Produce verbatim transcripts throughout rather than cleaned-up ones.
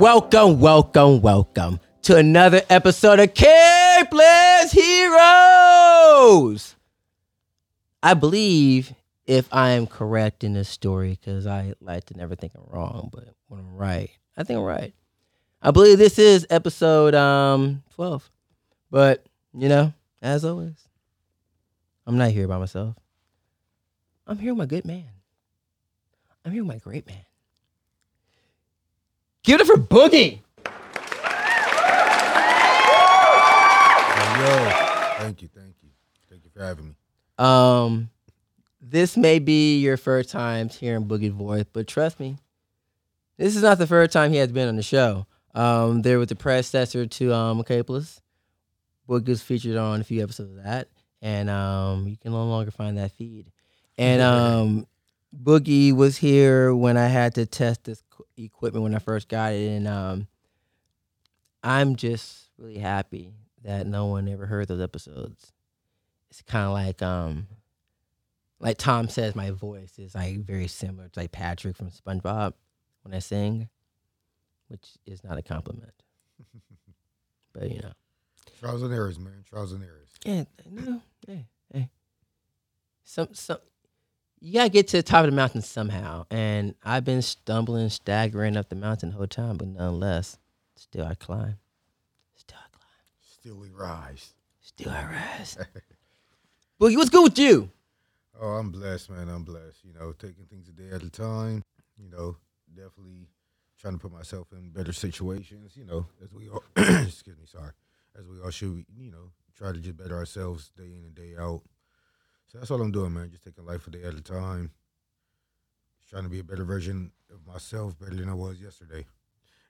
Welcome, welcome, welcome to another episode of Capeless Heroes. I believe, if I am correct in this story, because I like to never think I'm wrong, but when I'm right, I think I'm right. I believe this is episode um twelve. But, you know, as always, I'm not here by myself. I'm here with my good man. I'm here with my great man. Give it for Boogie. Hey, yo. Thank you, thank you. Thank you for having me. Um, this may be your first time hearing Boogie's voice, but trust me, this is not the first time he has been on the show. Um, there was the predecessor to um, Capeless. Boogie was featured on a few episodes of that, and um, you can no longer find that feed. And um, Boogie was here when I had to test this equipment when I first got it, and um, I'm just really happy that no one ever heard those episodes. It's kind of like, um, like Tom says, my voice is like very similar to like Patrick from SpongeBob when I sing, which is not a compliment, but you know, trials and errors, man, trials and errors. Yeah, no, hey, hey, some, some. You gotta get to the top of the mountain somehow, and I've been stumbling, staggering up the mountain the whole time, but nonetheless, still I climb. Still I climb. Still we rise. Still I rise. Boogie, what's good with you? Oh, I'm blessed, man. I'm blessed. You know, taking things a day at a time. You know, definitely trying to put myself in better situations. You know, as we all excuse me, sorry, as we all should. You know, try to just better ourselves day in and day out. So that's all I'm doing, man. Just taking life a day at a time. Just trying to be a better version of myself, better than I was yesterday.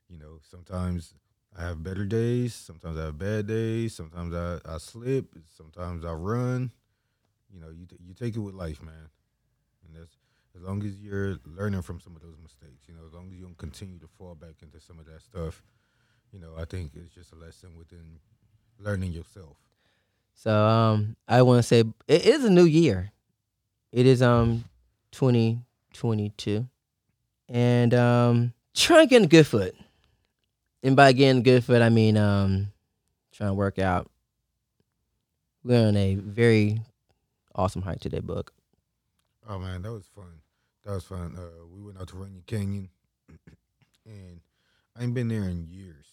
You know, sometimes I have better days. Sometimes I have bad days. Sometimes I, I slip. Sometimes I run. You know, you t- you take it with life, man. And that's as long as you're learning from some of those mistakes. You know, as long as you don't continue to fall back into some of that stuff. You know, I think it's just a lesson within learning yourself. So um, I want to say it is a new year. It is um twenty twenty-two, and um, trying to get in good foot. And by getting good foot, I mean um, trying to work out. We're on a very awesome hike today, Book. Oh man, that was fun. That was fun. Uh, we went out to Runyon Canyon, and I ain't been there in years.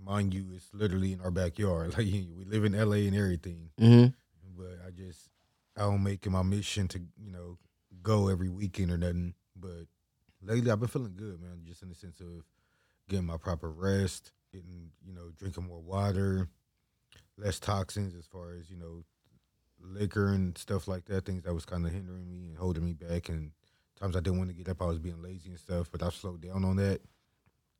Mind you, it's literally in our backyard. Like we live in L A and everything, mm-hmm. But I just I don't make it my mission to you know go every weekend or nothing. But lately, I've been feeling good, man. Just in the sense of getting my proper rest, getting you know drinking more water, less toxins as far as you know liquor and stuff like that. Things that was kind of hindering me and holding me back, and times I didn't want to get up. I was being lazy and stuff, but I've slowed down on that.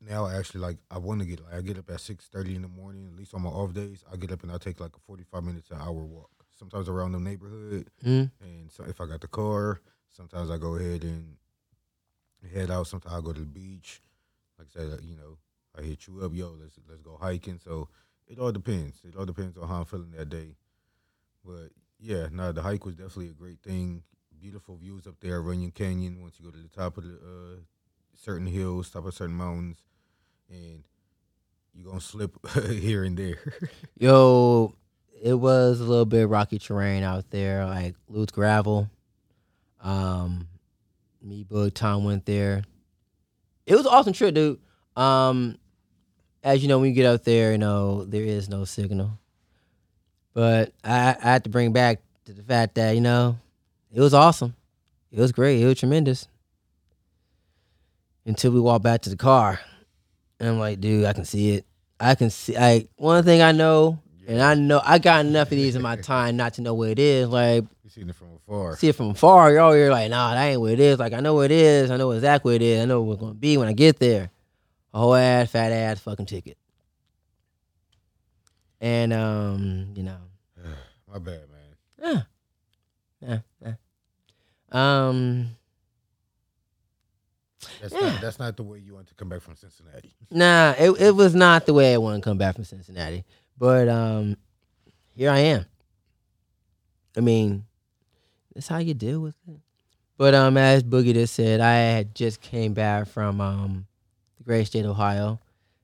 Now, actually, like, I want to get, like, I get up at six thirty in the morning, at least on my off days, I get up and I take, like, a forty-five minute to an hour walk, sometimes around the neighborhood, mm. And so if I got the car, sometimes I go ahead and head out, sometimes I go to the beach, like I said, you know, I hit you up, yo, let's, let's go hiking, so it all depends, it all depends on how I'm feeling that day, but, yeah, no, the hike was definitely a great thing, beautiful views up there, Runyon Canyon, once you go to the top of the, uh, certain hills, top of certain mountains, and you're going to slip here and there. Yo, it was a little bit rocky terrain out there, like loose gravel. Um, me, Boog, Tom went there. It was an awesome trip, dude. Um, as you know, when you get out there, you know, there is no signal. But I, I had to bring back to the fact that, you know, it was awesome. It was great. It was tremendous. Until we walk back to the car. And I'm like, dude, I can see it. I can see, I, one thing I know, yeah. and I know, I got enough of these in my time not to know where it is. Like, you see it from afar. See it from afar. You're all here like, nah, that ain't where it is. Like, I know where it is. I know exactly where it is. I know where it's going to be when I get there. A whole ass, fat ass fucking ticket. And, um, you know. My bad, man. Yeah. Yeah. Yeah. Um. That's, yeah. not, that's not the way you want to come back from Cincinnati. Nah, it it was not the way I want to come back from Cincinnati. But um, here I am. I mean, that's how you deal with it. But um, as Boogie just said, I had just came back from um, the great state of Ohio,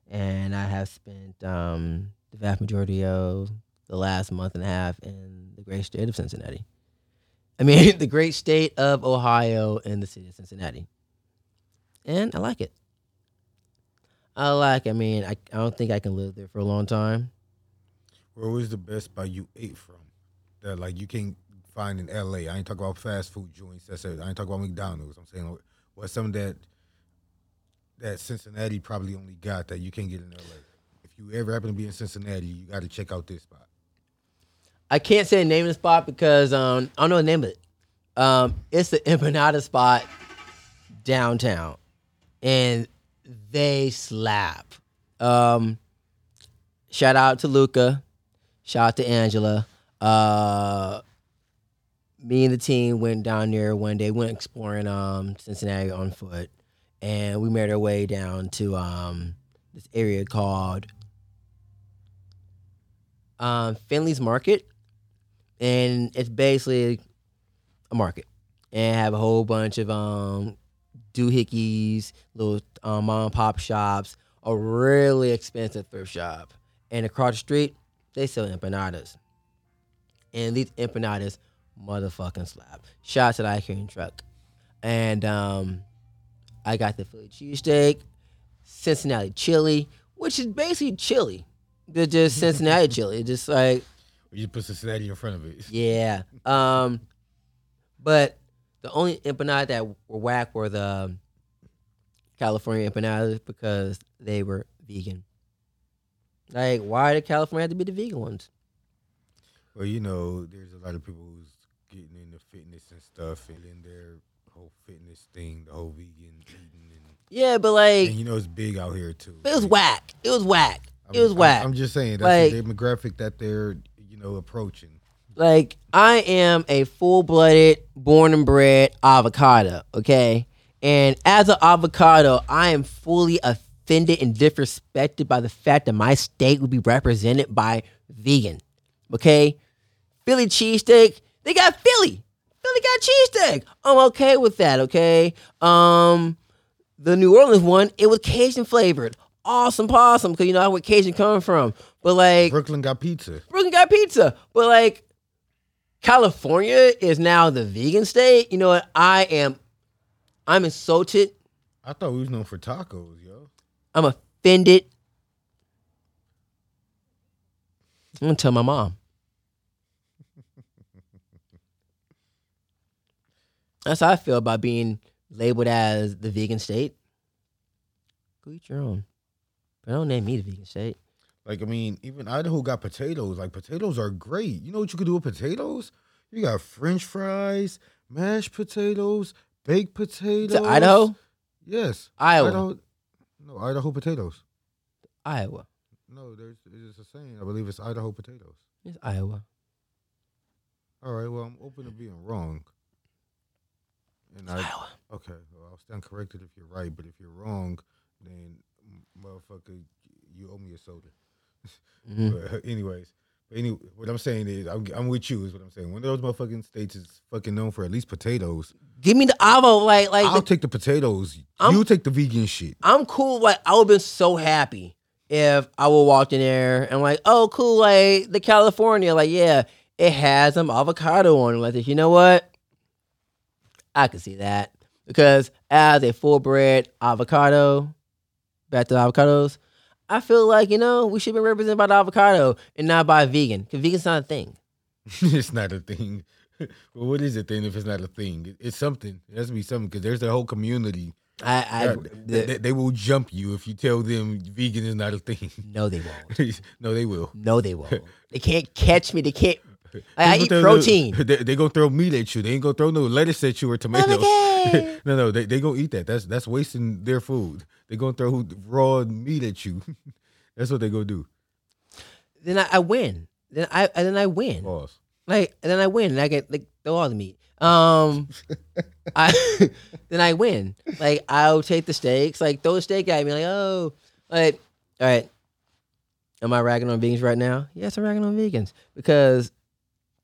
and I have spent um, the vast majority of the last month and a half in the great state of Cincinnati. I mean, the great state of Ohio and the city of Cincinnati. And I like it. I like, I mean, I, I don't think I can live there for a long time. Where was the best spot you ate from? That, like, you can't find in L A. I ain't talking about fast food joints. That's it. I ain't talking about McDonald's. I'm saying, what's something that that Cincinnati probably only got that you can't get in L A? If you ever happen to be in Cincinnati, you got to check out this spot. I can't say the name of the spot because um, I don't know the name of it. Um, it's the empanada spot downtown, and they slap. Um, shout out to Luca. Shout out to Angela. Uh, me and the team went down there one day. Went exploring um, Cincinnati on foot, and we made our way down to um, this area called um, Finley's Market. And it's basically a market, and have a whole bunch of um, doohickeys, little um, mom and pop shops, a really expensive thrift shop, and across the street they sell empanadas, and these empanadas motherfucking slap. Shout out to the ice cream truck, and um, I got the Philly cheesesteak, Cincinnati chili, which is basically chili, it's just Cincinnati chili, it's just like you just put Cincinnati in front of it. Yeah. Um, but the only empanada that were whack were the California empanadas because they were vegan. Like, why did California have to be the vegan ones? Well, you know, there's a lot of people who's getting into fitness and stuff, and in their whole fitness thing, the whole vegan eating. And, yeah, but like, and you know, it's big out here too. It was like, whack. It was whack. I'm, it was I'm, whack. I'm just saying, that's like, the demographic that they're, you know, approaching. Like, I am a full-blooded, born and bred avocado, okay? And as an avocado, I am fully offended and disrespected by the fact that my state would be represented by vegan, okay? Philly cheesesteak, they got Philly. Philly got cheesesteak. I'm okay with that, okay? Um, the New Orleans one, it was Cajun-flavored. Awesome possum, because you know where Cajun come from. But like, Brooklyn got pizza. Brooklyn got pizza. But like, California is now the vegan state. You know what? I am, I'm insulted. I thought we was known for tacos, yo. I'm offended. I'm gonna tell my mom. That's how I feel about being labeled as the vegan state. Go eat your own. But don't name me the vegan state. Like, I mean, even Idaho got potatoes. Like, potatoes are great. You know what you could do with potatoes? You got French fries, mashed potatoes, baked potatoes. To Idaho? Yes. Iowa. Idaho, no, Idaho potatoes. Iowa. No, there's it's a saying. I believe it's Idaho potatoes. It's Iowa. All right, well, I'm open to being wrong. And I, Iowa. Okay, well, I'll stand corrected if you're right, but if you're wrong, then, motherfucker, you owe me a soda. Mm-hmm. But anyways, but anyway, what I'm saying is, I'm, I'm with you. Is what I'm saying. One of those motherfucking states is fucking known for at least potatoes. Give me the avo, like, like I'll the, take the potatoes. I'm, you take the vegan shit. I'm cool. Like, I would've been so happy if I would walk in there and like, oh, cool, like the California, like yeah, it has some avocado on it. Like this, you know what? I can see that because as a full-bred avocado, back to the avocados. I feel like, you know, we should be represented by the avocado and not by vegan. Because vegan's not a thing. It's not a thing. Well, what is a thing if it's not a thing? It's something. It has to be something because there's the whole community. I, I that, the, they, they will jump you if you tell them vegan is not a thing. No, they won't. No, they will. No, they won't. They can't catch me. They can't. Like, I eat protein. No, they they going to throw meat at you. They ain't going to throw no lettuce at you or tomatoes. Okay. no, no, they, they going to eat that. That's, that's wasting their food. They're going to throw raw meat at you. That's what they're going to do. Then I, I win. Then I then I win. Pause. Like, and then I win. And I get, like, throw all the meat. Um, I Then I win. Like, I'll take the steaks. Like, throw a steak at me. Like, oh. Like, all right. Am I ragging on vegans right now? Yes, I'm ragging on vegans. Because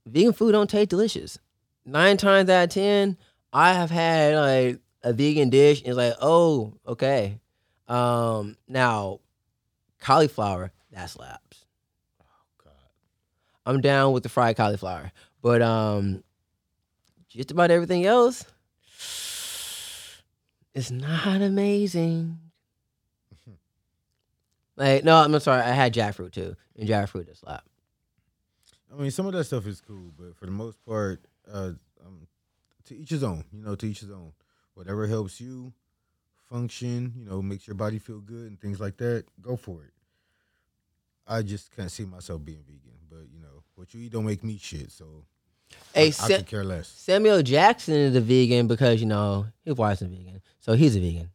vegan food don't taste delicious. Nine times out of ten, I have had, like, a vegan dish. And it's like, oh, okay. Um, now, cauliflower, that slaps. Oh, God. I'm down with the fried cauliflower. But um, just about everything else, it's not amazing. Like, no, I'm sorry. I had jackfruit, too. And jackfruit is slap. I mean, some of that stuff is cool, but for the most part, uh, um, to each his own. You know, to each his own. Whatever helps you function, you know, makes your body feel good and things like that, go for it. I just can't see myself being vegan. But, you know, what you eat don't make me shit, so hey, I, Sa- I could care less. Samuel Jackson is a vegan because, you know, his wife's a vegan, so he's a vegan.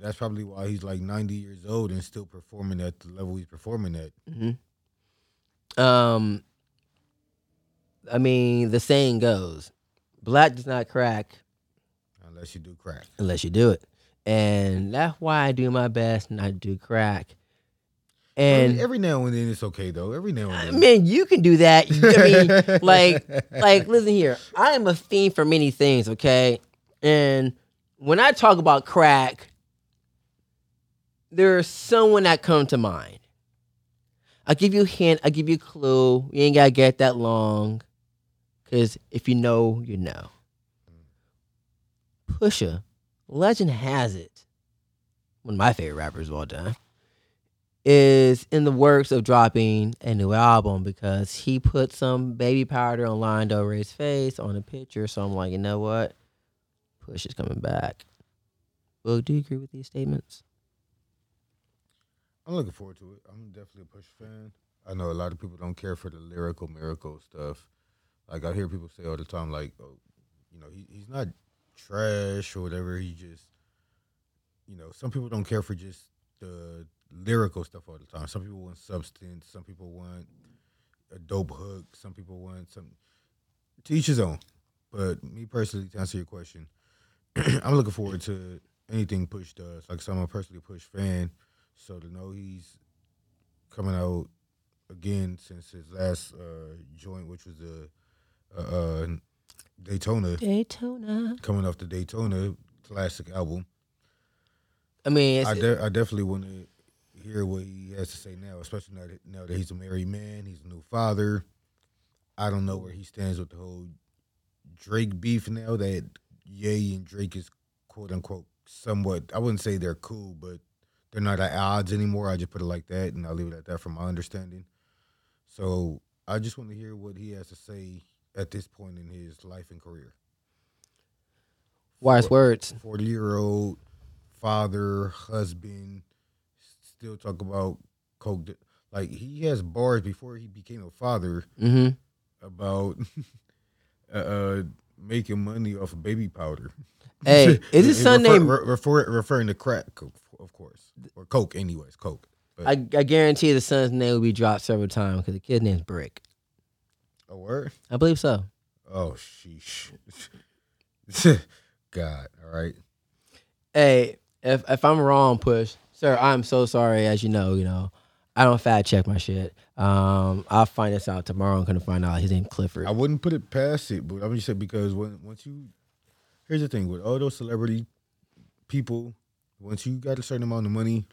That's probably why he's like ninety years old and still performing at the level he's performing at. Mm-hmm. Um, I mean, the saying goes, black does not crack. Unless you do crack. Unless you do it. And that's why I do my best not to do crack. And I mean, every now and then it's okay, though. Every now and then. I mean, you can do that. I mean, like, like, listen here. I am a fiend for many things, okay? And when I talk about crack, there's someone that comes to mind. I'll give you a hint. I'll give you a clue. You ain't got to get that long. Because if you know, you know. Pusha, legend has it, one of my favorite rappers of all time, is in the works of dropping a new album because he put some baby powder on Lando Ray's face on a picture. So I'm like, you know what? Pusha's coming back. Well, do you agree with these statements? I'm looking forward to it. I'm definitely a Pusha fan. I know a lot of people don't care for the lyrical miracle stuff. Like, I hear people say all the time, like, oh, you know, he, he's not trash or whatever. He just, you know, some people don't care for just the lyrical stuff all the time. Some people want substance. Some people want a dope hook. Some people want some. To each his own. But me personally, to answer your question, I'm looking forward to anything Push does. Like I said, I'm a personally Push fan. So to know he's coming out again since his last uh, joint, which was the uh, uh, Daytona. Daytona. Coming off the Daytona classic album. I mean, it's, I, de- I definitely want to hear what he has to say now, especially now that, now that he's a married man, he's a new father. I don't know where he stands with the whole Drake beef now that Ye and Drake is quote unquote somewhat, I wouldn't say they're cool, but they're not at odds anymore. I just put it like that, and I'll leave it at that from my understanding. So I just want to hear what he has to say at this point in his life and career. Wise words. forty-year-old, father, husband, still talk about coke. Like, he has bars before he became a father mm-hmm. about uh, making money off of baby powder. Hey, is this son refer, named... Refer, referring to crack, of course. Or coke, anyways, coke. I, I guarantee the son's name will be dropped several times because the kid's name's Brick. A word? I believe so. Oh, sheesh. God, all right. Hey, if if I'm wrong, Push, sir, I'm so sorry. As you know, you know, I don't fact check my shit. Um, I'll find this out tomorrow. I'm gonna find out his name Clifford. I wouldn't put it past it, but I'm just saying because when once you, here's the thing with all those celebrity people, once you got a certain amount of money,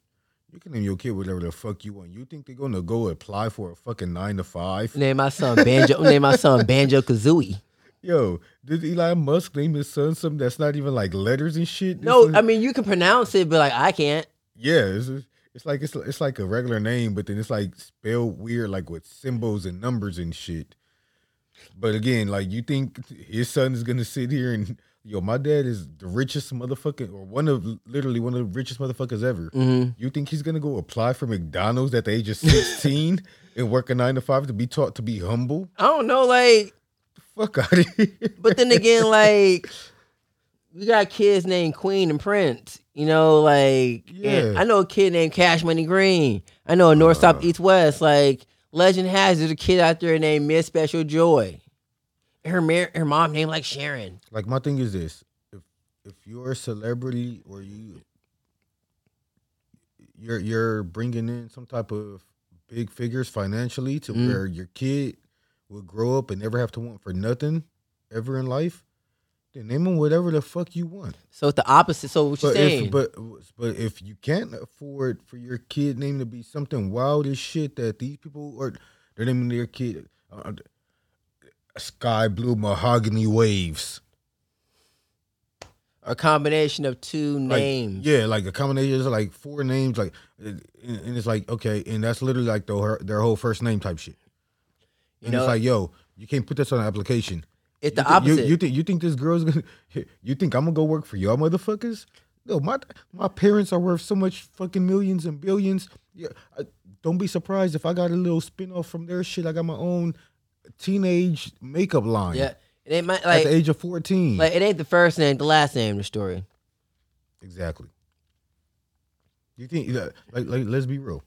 you can name your kid whatever the fuck you want. You think they're gonna go apply for a fucking nine to five? Name my son Banjo. Name my son Banjo Kazooie. Yo, did Elon Musk name his son something that's not even like letters and shit? No, I mean you can pronounce it, but like I can't. Yeah, it's, it's like it's it's like a regular name, but then it's like spelled weird, like with symbols and numbers and shit. But again, like you think his son is gonna sit here and yo, my dad is the richest motherfucker, or one of, literally one of the richest motherfuckers ever. Mm-hmm. You think he's going to go apply for McDonald's at the age of sixteen and work a nine to five to be taught to be humble? I don't know, like... Fuck out of here. But then again, like, we got kids named Queen and Prince, you know, like... Yeah. I know a kid named Cash Money Green. I know a North, uh, South, East, West. Like, legend has, there's a kid out there named Miss Special Joy. Her mar- her mom named like Sharon. Like my thing is this: if if you're a celebrity or you you're you're bringing in some type of big figures financially to mm. where your kid will grow up and never have to want for nothing ever in life, Then name them whatever the fuck you want. So it's the opposite. So what you saying? If, but but if you can't afford for your kid name to be something wild as shit that these people are, they're naming their kid uh, Sky Blue Mahogany Waves. A combination of two names. Like, yeah, like a combination of like four names. Like, and, and it's like, okay, and that's literally like the, her, their whole first name type shit. And you know, it's like, yo, you can't put this on an application. It's you the th- opposite. You, you, think, you think this girl's going to, you think I'm going to go work for y'all motherfuckers? No, my my parents are worth so much fucking millions and billions. Yeah, I, don't be surprised if I got a little spinoff from their shit. I got my own teenage makeup line. Yeah. It ain't my, like, at the age of fourteen. Like, it ain't the first name, the last name, the story. Exactly. You think, like, like, let's be real.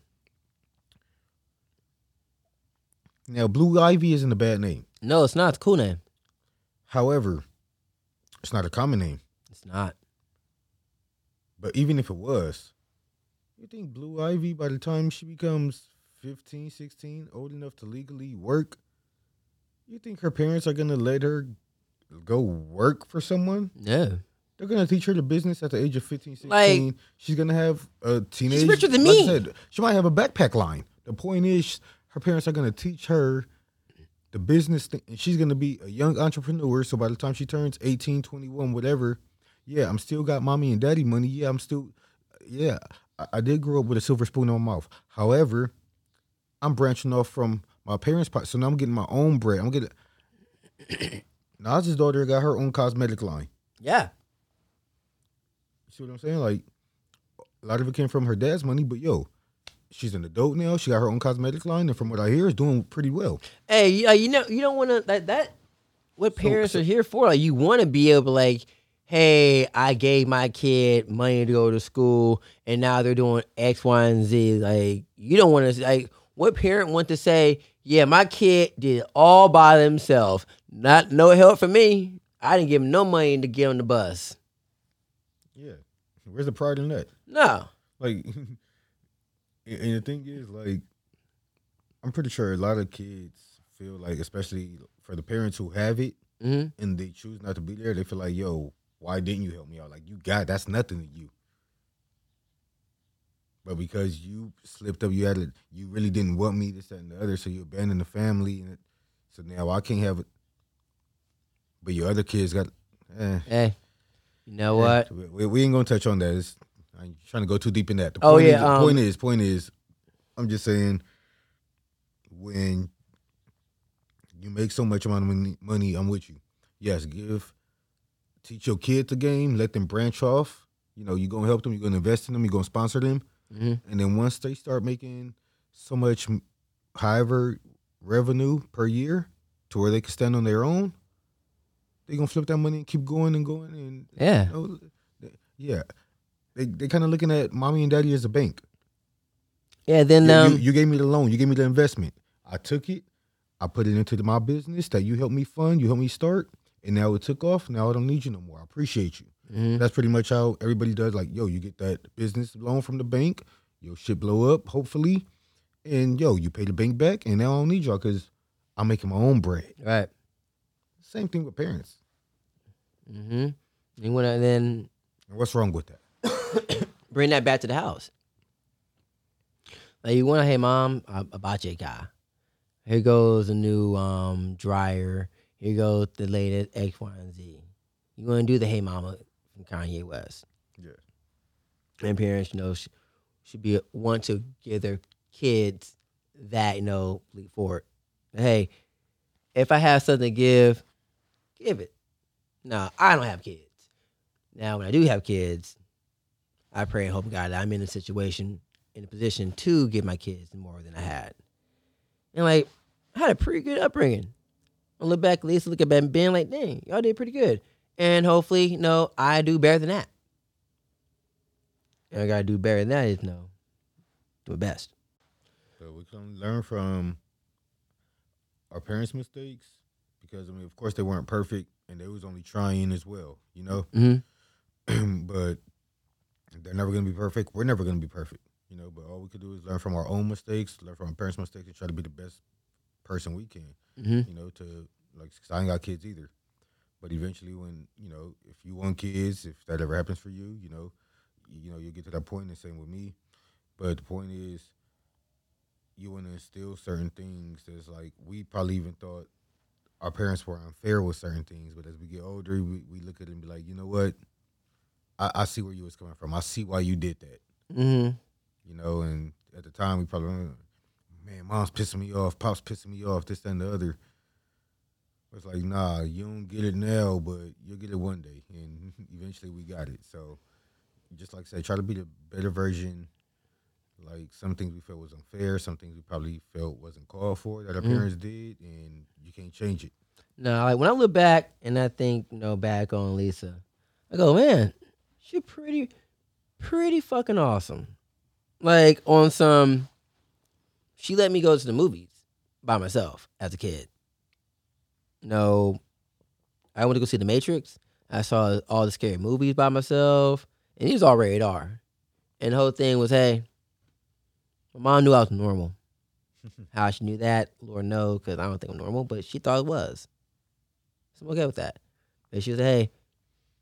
Now, Blue Ivy isn't a bad name. No, it's not. It's a cool name. However, it's not a common name. It's not. But even if it was, you think Blue Ivy, by the time she becomes fifteen, sixteen, old enough to legally work, you think her parents are going to let her go work for someone? Yeah. They're going to teach her the business at the age of fifteen, sixteen. Like, she's going to have a teenage... She's richer than me. Like I said, she might have a backpack line. The point is, her parents are going to teach her the business thing. And she's going to be a young entrepreneur. So by the time she turns eighteen, twenty-one, whatever, yeah, I'm still got mommy and daddy money. Yeah, I'm still... Yeah, I, I did grow up with a silver spoon in my mouth. However, I'm branching off from... my parents' pot, so now I'm getting my own bread. I'm getting Nas's daughter got her own cosmetic line. Yeah, you see what I'm saying? Like, a lot of it came from her dad's money, but yo, she's an adult now. She got her own cosmetic line, and from what I hear, is doing pretty well. Hey, you know, you don't want to like that. What parents so, so, are here for? Like, you want to be able, to like, hey, I gave my kid money to go to school, and now they're doing X, Y, and Z. Like, you don't want to like. What parent want to say, yeah, my kid did it all by themselves. Not no help from me. I didn't give him no money to get on the bus. Yeah. Where's the pride in that? No. Like, and the thing is, like, I'm pretty sure a lot of kids feel like, especially for the parents who have it, mm-hmm. and they choose not to be there, they feel like, yo, why didn't you help me out? Like, you got, that's nothing to you. But because you slipped up, you had it. You really didn't want me, this, that, and the other. So you abandoned the family, and so now I can't have it. But your other kids got. Eh. Hey, you know eh. what? We, we ain't gonna touch on that. It's, I'm trying to go too deep in that. The oh point yeah. Is, um, point is, point is, I'm just saying, when you make so much amount of money, I'm with you. Yes, give, teach your kids the game. Let them branch off. You know, you gonna help them. You are gonna invest in them. You are gonna sponsor them. Mm-hmm. And then once they start making so much, however, revenue per year to where they can stand on their own, they gonna flip that money and keep going and going and yeah, you know, they, yeah. They they kind of looking at mommy and daddy as a bank. Yeah, then you, um, you, you gave me the loan, you gave me the investment. I took it, I put it into the, my business that you helped me fund, you helped me start, and now it took off. Now I don't need you no more. I appreciate you. Mm-hmm. That's pretty much how everybody does. Like, yo, you get that business loan from the bank, your shit blow up, hopefully, and yo, you pay the bank back, and now I don't need y'all because I'm making my own bread. Right. Same thing with parents. Mm-hmm. And when I, then, and what's wrong with that? Bring that back to the house. Like, you want to, hey, mom, I, I bought you a guy. Here goes a new um, dryer. Here goes the latest X, Y, and Z. You want to do the hey, mama. Kanye West. Yeah. And parents, you know, should, should be want to give their kids that, you know, leap forward. Hey, if I have something to give, give it. No, I don't have kids. Now, when I do have kids, I pray and hope God that I'm in a situation, in a position to give my kids more than I had. And, like, I had a pretty good upbringing. I look back, at least look at Ben, like, dang, y'all did pretty good. And hopefully, you know, I do better than that. And I got to do better than that is, you know, do my best. So we can learn from our parents' mistakes because, I mean, of course they weren't perfect and they was only trying as well, you know? Mm-hmm. But they're never going to be perfect. We're never going to be perfect, you know? But all we could do is learn from our own mistakes, learn from our parents' mistakes, and try to be the best person we can, mm-hmm. you know, to, like, 'cause I ain't got kids either. But eventually, when, you know, if you want kids, if that ever happens for you, you know, you know, you'll get to that point, and the same with me. But the point is, you want to instill certain things that's like, we probably even thought our parents were unfair with certain things. But as we get older, we, we look at it and be like, you know what? I, I see where you was coming from. I see why you did that. Mm-hmm. You know, and at the time, we probably, man, mom's pissing me off, pop's pissing me off, this, that, and the other. It's like, nah, you don't get it now, but you'll get it one day. And eventually we got it. So just like I said, try to be the better version. Like, some things we felt was unfair, some things we probably felt wasn't called for that our mm-hmm. parents did, and you can't change it. No, like, when I look back and I think, you know, back on Lisa, I go, man, she pretty, pretty fucking awesome. Like, on some, she let me go to the movies by myself as a kid. No, I went to go see The Matrix. I saw all the scary movies by myself, and he was all rated R. And the whole thing was, hey, my mom knew I was normal. How she knew that, Lord knows, because I don't think I'm normal, but she thought it was. So I'm okay with that. And she was, hey,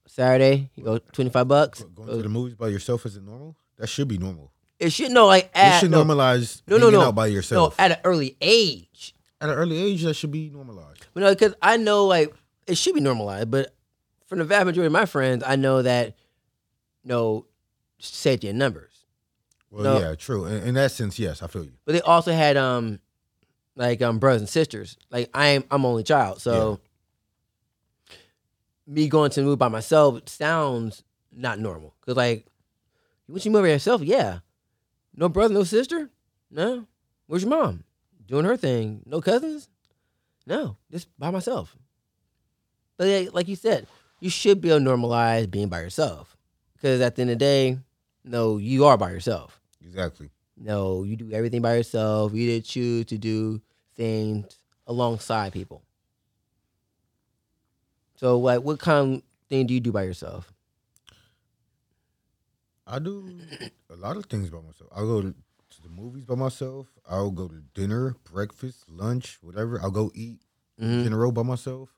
Saturday, you go twenty-five bucks. Going go. to the movies by yourself isn't normal? That should be normal. It should, no, like, at, it should no, normalize no, no, no, out by yourself. No, at an early age. At an early age, that should be normalized. But no, because I know, like, it should be normalized, but from the vast majority of my friends, I know that, you know, safety in numbers. Well, no. yeah, true. In, in that sense, yes, I feel you. But they also had, um, like, um, brothers and sisters. Like, I am, I'm only child, so yeah. me going to the movie by myself sounds not normal. Because, like, you want your movie by yourself? Yeah. No brother, no sister? No. Where's your mom? Doing her thing. No cousins? No. Just by myself. But like you said, you should be able to normalize being by yourself. Because at the end of the day, no, you are by yourself. Exactly. No, you do everything by yourself. You didn't choose to do things alongside people. So like, what kind of thing do you do by yourself? I do a lot of things by myself. I go to the movies by myself. I'll go to dinner, breakfast, lunch, whatever. I'll go eat mm-hmm. in a row by myself.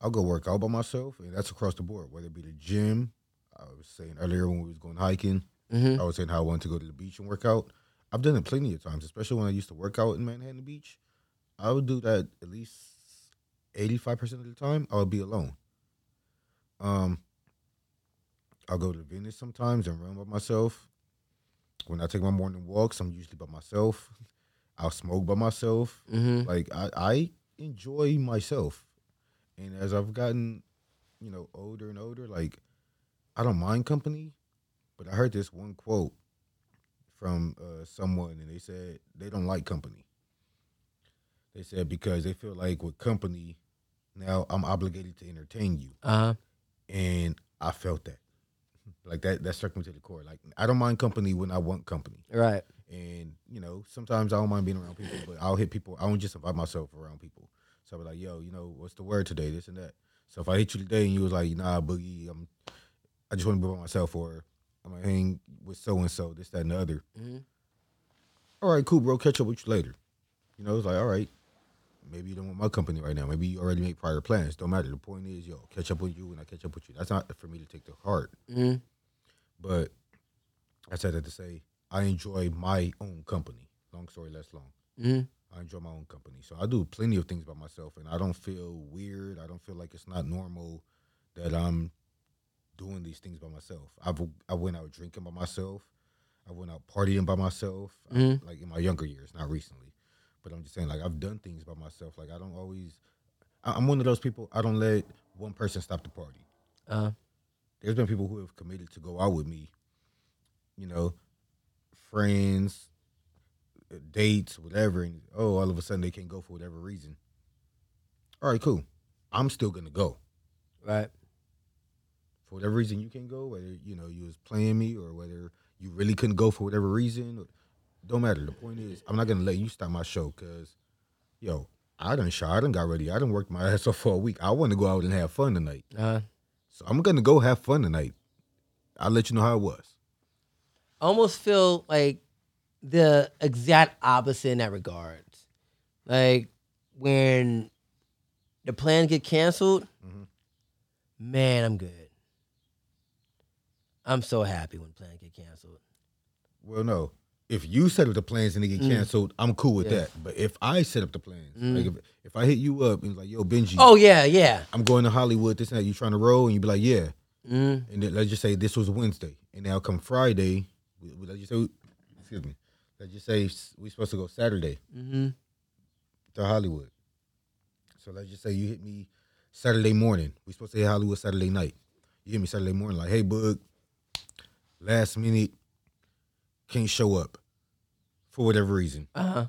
I'll go work out by myself, and that's across the board, whether it be the gym. I was saying earlier when we was going hiking, mm-hmm. I was saying how I wanted to go to the beach and work out. I've done it plenty of times, especially when I used to work out in Manhattan Beach. I would do that at least eighty-five percent of the time. I would be alone. Um, I'll go to Venice sometimes and run by myself. When I take my morning walks, I'm usually by myself. I'll smoke by myself. Mm-hmm. Like, I, I enjoy myself. And as I've gotten, you know, older and older, like, I don't mind company, but I heard this one quote from uh, someone, and they said they don't like company. They said because they feel like with company, now I'm obligated to entertain you. Uh-huh. And I felt that. Like, that that struck me to the core. Like, I don't mind company when I want company. Right. And, you know, sometimes I don't mind being around people, but I'll hit people. I don't just invite myself around people. So I'll be like, yo, you know, what's the word today, this and that. So if I hit you today and you was like, nah, Boogie, I'm, I just want to be by myself, or I'm going to hang with so-and-so, this, that, and the other. Mm-hmm. All right, cool, bro, catch up with you later. You know, it's like, all right, maybe you don't want my company right now. Maybe you already made prior plans. Don't matter. The point is, yo, catch up with you when I catch up with you. That's not for me to take to heart. Mm-hmm. But I said that to say I enjoy my own company. Long story, less long. Mm-hmm. I enjoy my own company. So I do plenty of things by myself, and I don't feel weird. I don't feel like it's not normal that I'm doing these things by myself. I've, I went out drinking by myself. I went out partying by myself, mm-hmm. I, like in my younger years, not recently. But I'm just saying, like, I've done things by myself. Like, I don't always, I, I'm one of those people, I don't let one person stop the party. Uh-huh. There's been people who have committed to go out with me, you know, friends, dates, whatever, and oh, all of a sudden they can't go for whatever reason. All right, cool. I'm still going to go. Right. For whatever reason you can't go, whether, you know, you was playing me or whether you really couldn't go for whatever reason, don't matter. The point is, I'm not going to let you stop my show because, yo, I done shot, I done got ready, I done worked my ass off for a week. I want to go out and have fun tonight. Uh-huh. So I'm going to go have fun tonight. I'll let you know how it was. I almost feel like the exact opposite in that regard. Like when the plans get canceled, mm-hmm. man, I'm good. I'm so happy when plans get canceled. Well, no. If you set up the plans and they get canceled, mm. I'm cool with yeah. that. But if I set up the plans, mm. like if, if I hit you up and like, yo, Benji. Oh, yeah, yeah. I'm going to Hollywood, this and that. You trying to roll? And you be like, yeah. Mm. And then let's just say this was Wednesday. And now come Friday, let's just say, excuse me, let's just say we're supposed to go Saturday mm-hmm. to Hollywood. So let's just say you hit me Saturday morning. We're supposed to hit Hollywood Saturday night. You hit me Saturday morning like, hey, Bug, last minute, can't show up for whatever reason. Uh-huh.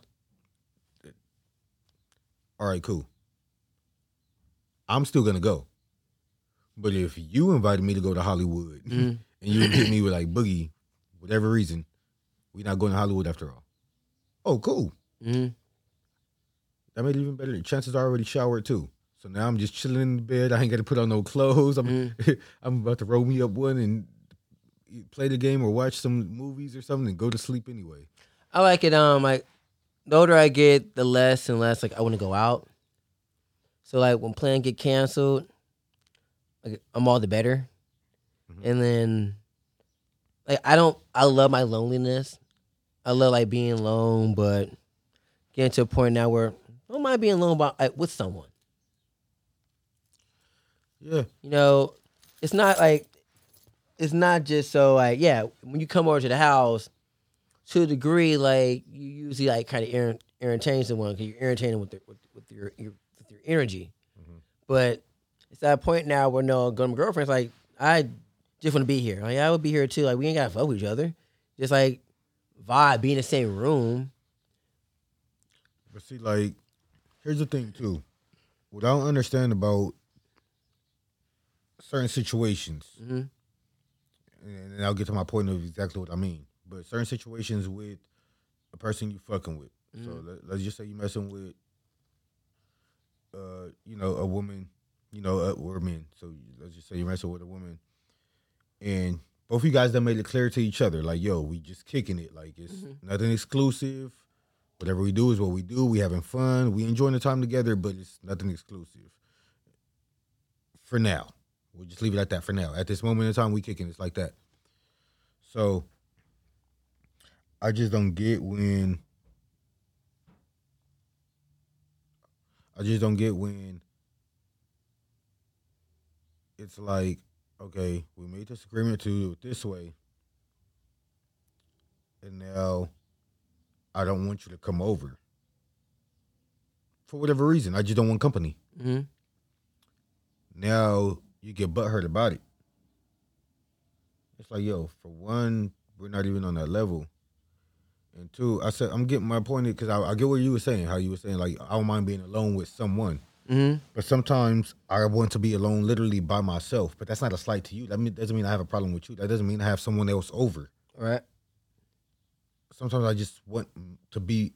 All right, cool. I'm still going to go. But if you invited me to go to Hollywood mm. and you hit me with like, Boogie, whatever reason, we're not going to Hollywood after all. Oh, cool. Mm. That made it even better. The chances are already showered too. So now I'm just chilling in the bed. I ain't got to put on no clothes. I'm, mm. I'm about to roll me up one and play the game or watch some movies or something and go to sleep anyway. I like it. Um, like the older I get, the less and less like I want to go out. So like when plans get canceled, like I'm all the better. Mm-hmm. And then like I don't. I love my loneliness. I love like being alone, but getting to a point now where I don't mind being alone by, like, with someone. Yeah. You know, it's not like. It's not just so, like, yeah, when you come over to the house, to a degree, like, you usually, like, kind of entertain someone because you're entertaining with, the, with, with, your, your, with your energy. Mm-hmm. But it's that point now where, no, my girlfriend's like, I just want to be here. Like, I would be here, too. Like, we ain't got to fuck with each other. Just, like, vibe, be in the same room. But see, like, here's the thing, too. What I don't understand about certain situations. Mm-hmm. And I'll get to my point of exactly what I mean. But certain situations with a person you fucking with. Mm. So let, let's just say you messing with, uh, you know, a woman, you know, uh, or men. So let's just say you messing with a woman. And both of you guys done made it clear to each other. Like, yo, we just kicking it. Like, it's mm-hmm. nothing exclusive. Whatever we do is what we do. We having fun. We enjoying the time together, but it's nothing exclusive. For now. We'll just leave it at that for now. At this moment in time, we kicking. It's like that. So, I just don't get when... I just don't get when... It's like, okay, we made this agreement to do it this way. And now, I don't want you to come over. For whatever reason. I just don't want company. Mm-hmm. Now... you get butthurt about it. It's like, yo, for one, we're not even on that level. And two, I said, I'm getting my point because I, I get what you were saying, how you were saying, like, I don't mind being alone with someone. Mm-hmm. But sometimes I want to be alone literally by myself. But that's not a slight to you. That mean, doesn't mean I have a problem with you. That doesn't mean I have someone else over. All right. Sometimes I just want to be,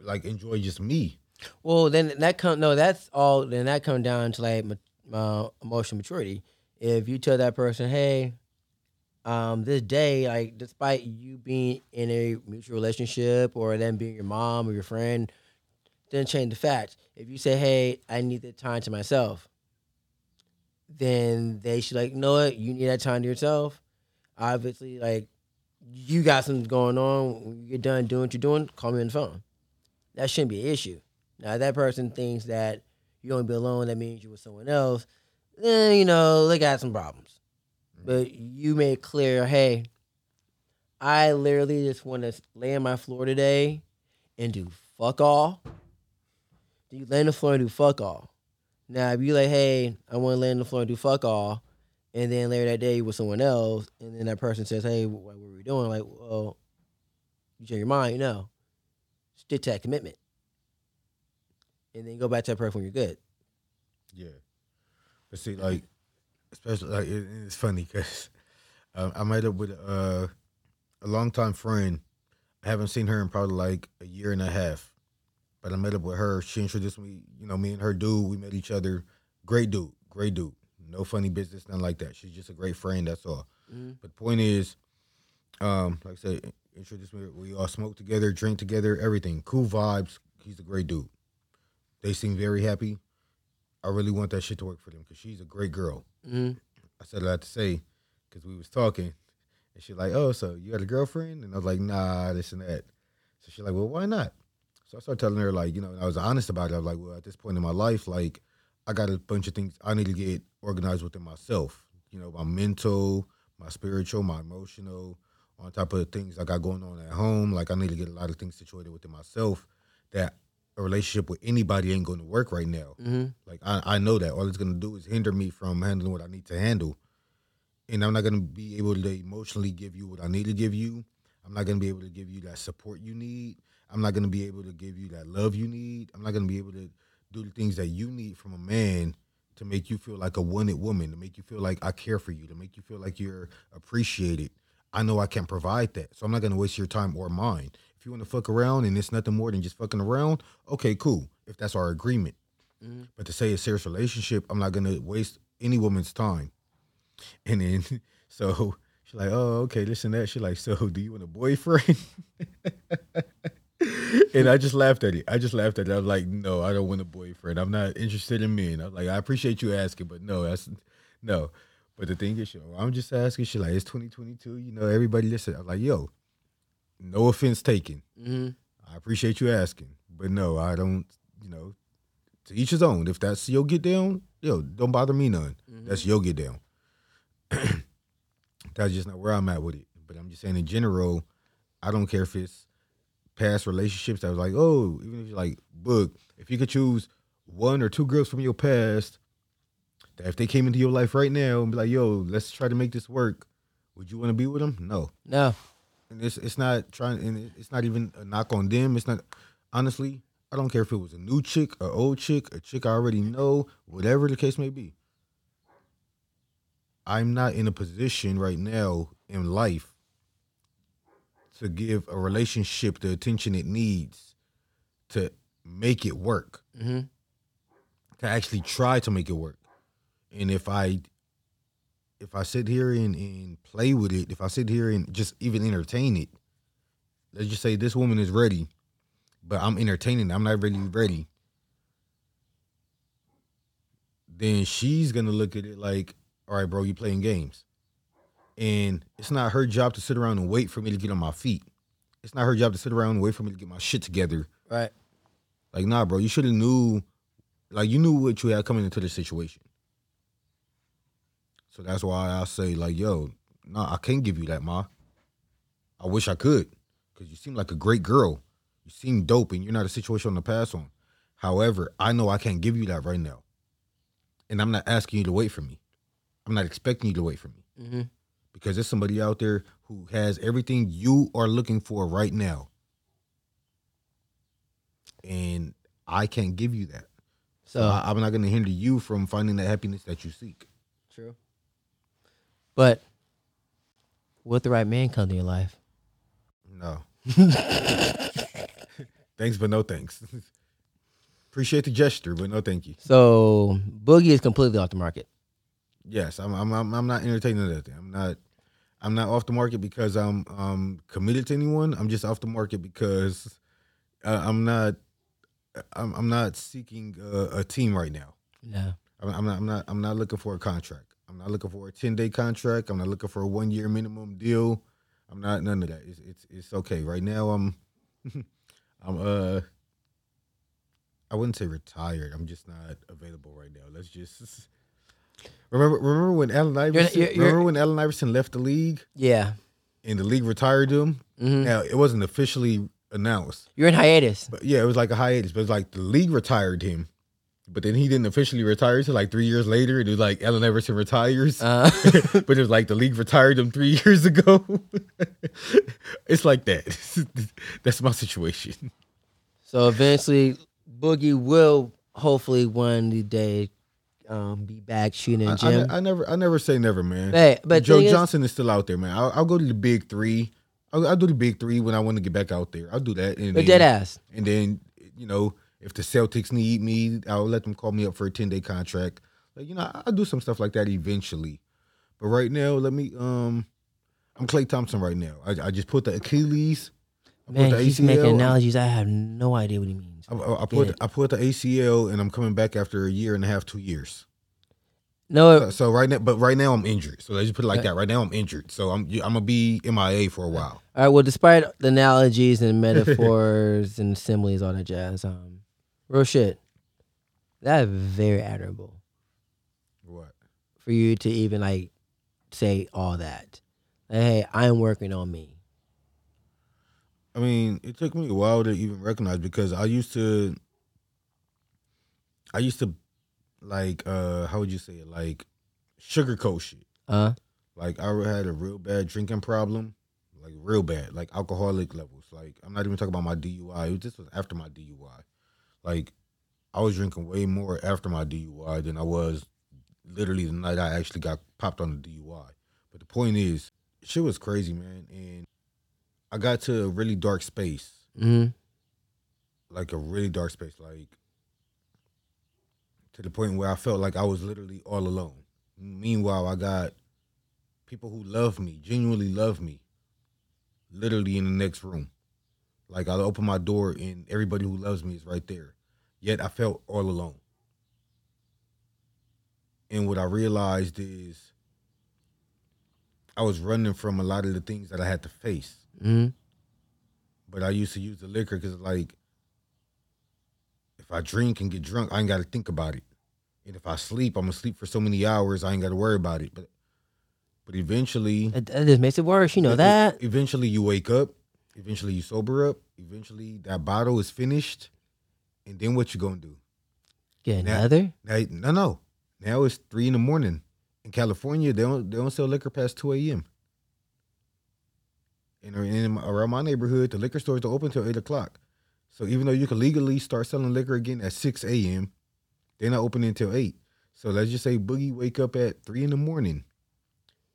like, enjoy just me. Well, then that come, no, that's all, then that comes down to, like, Uh, emotional maturity. If you tell that person, hey, um, this day, like, despite you being in a mutual relationship or them being your mom or your friend, doesn't change the fact. If you say, hey, I need that time to myself, then they should, like, you know what? You need that time to yourself. Obviously, like, you got something going on. When you're done doing what you're doing, call me on the phone. That shouldn't be an issue. Now, if that person thinks that you don't be alone, that means you with someone else, then, you know, they got some problems. Mm-hmm. But you made clear, hey, I literally just want to lay on my floor today and do fuck all. You lay on the floor and do fuck all. Now, if you like, hey, I want to lay on the floor and do fuck all, and then later that day you with someone else, and then that person says, hey, what were we doing? I'm like, well, you change your mind, you know. Stick to that commitment. And then go back to that person when you're good. Yeah. But see, like, especially, like, it, it's funny because um, I met up with uh, a longtime friend. I haven't seen her in probably, like, a year and a half. But I met up with her. She introduced me, you know, me and her dude. We met each other. Great dude. Great dude. No funny business, nothing like that. She's just a great friend, that's all. Mm-hmm. But the point is, um, like I said, introduced me. We all smoke together, drink together, everything. Cool vibes. He's a great dude. They seem very happy. I really want that shit to work for them because she's a great girl. Mm-hmm. I said I had to say because we was talking, and she like, oh, so you got a girlfriend? And I was like, nah, this and that. So she like, well, why not? So I started telling her, like, you know, and I was honest about it. I was like, well, at this point in my life, like, I got a bunch of things I need to get organized within myself. You know, my mental, my spiritual, my emotional, on top of the things I got going on at home. Like, I need to get a lot of things situated within myself that a relationship with anybody ain't going to work right now. Mm-hmm. Like, I, I know that. All it's going to do is hinder me from handling what I need to handle. And I'm not going to be able to emotionally give you what I need to give you. I'm not going to be able to give you that support you need. I'm not going to be able to give you that love you need. I'm not going to be able to do the things that you need from a man to make you feel like a wanted woman, to make you feel like I care for you, to make you feel like you're appreciated. I know I can provide that, so I'm not going to waste your time or mine. If you want to fuck around and it's nothing more than just fucking around, okay, cool, if that's our agreement. Mm-hmm. But to say a serious relationship, I'm not going to waste any woman's time. And then, so she's like, oh, okay, this and that. She's like, so do you want a boyfriend? And I just laughed at it. I just laughed at it. I was like, no, I don't want a boyfriend. I'm not interested in men. I was like, I appreciate you asking, but no, that's no. But the thing is, yo, I'm just asking. She like, it's twenty twenty-two. You know, everybody listen. I was like, yo, no offense taken. Mm-hmm. I appreciate you asking, but no, I don't, you know, to each his own. If that's your get down, yo, don't bother me none. Mm-hmm. That's your get down. That's just not where I'm at with it. But I'm just saying in general, I don't care if it's past relationships that was like, oh, even if you're like, Boog, if you could choose one or two girls from your past, that if they came into your life right now and be like, yo, let's try to make this work, would you want to be with them? No. No. And it's it's not trying, and it's not even a knock on them. It's not, honestly, I don't care if it was a new chick, an old chick, a chick I already know, whatever the case may be. I'm not in a position right now in life to give a relationship the attention it needs to make it work, mm-hmm. to actually try to make it work. And if I if I sit here and, and play with it, if I sit here and just even entertain it, let's just say this woman is ready, but I'm entertaining, I'm not really ready, then she's gonna look at it like, all right, bro, you playing games. And it's not her job to sit around and wait for me to get on my feet. It's not her job to sit around and wait for me to get my shit together. Right. Like, nah, bro, you should have knew, like, you knew what you had coming into this situation. So that's why I say, like, yo, nah, I can't give you that, ma. I wish I could, because you seem like a great girl. You seem dope, and you're not a situation to pass on. However, I know I can't give you that right now. And I'm not asking you to wait for me. I'm not expecting you to wait for me. Mm-hmm. Because there's somebody out there who has everything you are looking for right now. And I can't give you that. So, so I, I'm not going to hinder you from finding the happiness that you seek. True. But will the right man come to your life? No. Thanks, but no thanks. Appreciate the gesture, but no thank you. So Boogie is completely off the market. Yes, I'm. I'm. I'm not entertaining that thing. I'm not. I'm not off the market because I'm. Um, committed to anyone. I'm just off the market because uh, I'm not. I'm. I'm not seeking a, a team right now. No. I'm, I'm not. I'm not. I'm not looking for a contract. I'm not looking for a ten-day contract. I'm not looking for a one-year minimum deal. I'm not none of that. It's. It's. It's okay right now. I'm. I'm. Uh. I wouldn't say retired. I'm just not available right now. Let's just. Remember, remember when Allen Iverson? You're, you're, remember when Allen Iverson left the league? Yeah, and the league retired him. Mm-hmm. Now it wasn't officially announced. You're in hiatus. But yeah, it was like a hiatus, but it's like the league retired him, but then he didn't officially retire till like three years later. It was like Allen Iverson retires, uh. But it was like the league retired him three years ago. It's like that. That's my situation. So eventually, Boogie will hopefully one day. Um, be back shooting at Jim. I, I, I never, I never say never, man. But, but Joe Johnson is, is still out there, man. I'll, I'll go to the big three. I'll, I'll do the big three when I want to get back out there. I'll do that. And but then, dead ass. And then, you know, if the Celtics need me, I'll let them call me up for a ten day contract. Like, you know, I'll do some stuff like that eventually. But right now, let me. Um, I'm Klay Thompson right now. I, I just put the Achilles. I man, he's making analogies. I have no idea what he means. I, I pulled yeah. I pulled the A C L and I'm coming back after a year and a half, two years. No, so, so right now, but right now I'm injured. So let's just put it like okay. that. Right now I'm injured. So I'm I'm gonna be M I A for a while. All right. Well, despite the analogies and metaphors and similes, all that jazz, um, real shit. That's very admirable. What? For you to even like say all that. Like, hey, I'm working on me. I mean, it took me a while to even recognize because I used to, I used to, like, uh, how would you say it? Like, sugarcoat shit. Uh-huh. Like, I had a real bad drinking problem, like real bad, like alcoholic levels. Like, I'm not even talking about my D U I. It was, this was after my D U I. Like, I was drinking way more after my D U I than I was literally the night I actually got popped on the D U I. But the point is, shit was crazy, man, and I got to a really dark space, mm-hmm. like a really dark space, like to the point where I felt like I was literally all alone. Meanwhile, I got people who love me, genuinely love me, literally in the next room. Like I open my door and everybody who loves me is right there. Yet I felt all alone. And what I realized is I was running from a lot of the things that I had to face. Mm-hmm. But I used to use the liquor because, like, if I drink and get drunk, I ain't got to think about it. And if I sleep, I'm going to sleep for so many hours, I ain't got to worry about it. But but eventually... That just makes it worse, you know it, that. It, eventually you wake up. Eventually you sober up. Eventually that bottle is finished. And then what you going to do? Get now, another? Now, no, no. Now it's three in the morning. In California, they don't, they don't sell liquor past two a.m. And around my neighborhood, the liquor stores don't open till eight o'clock. So even though you can legally start selling liquor again at six a.m., they're not opening until eight. So let's just say Boogie wake up at three in the morning.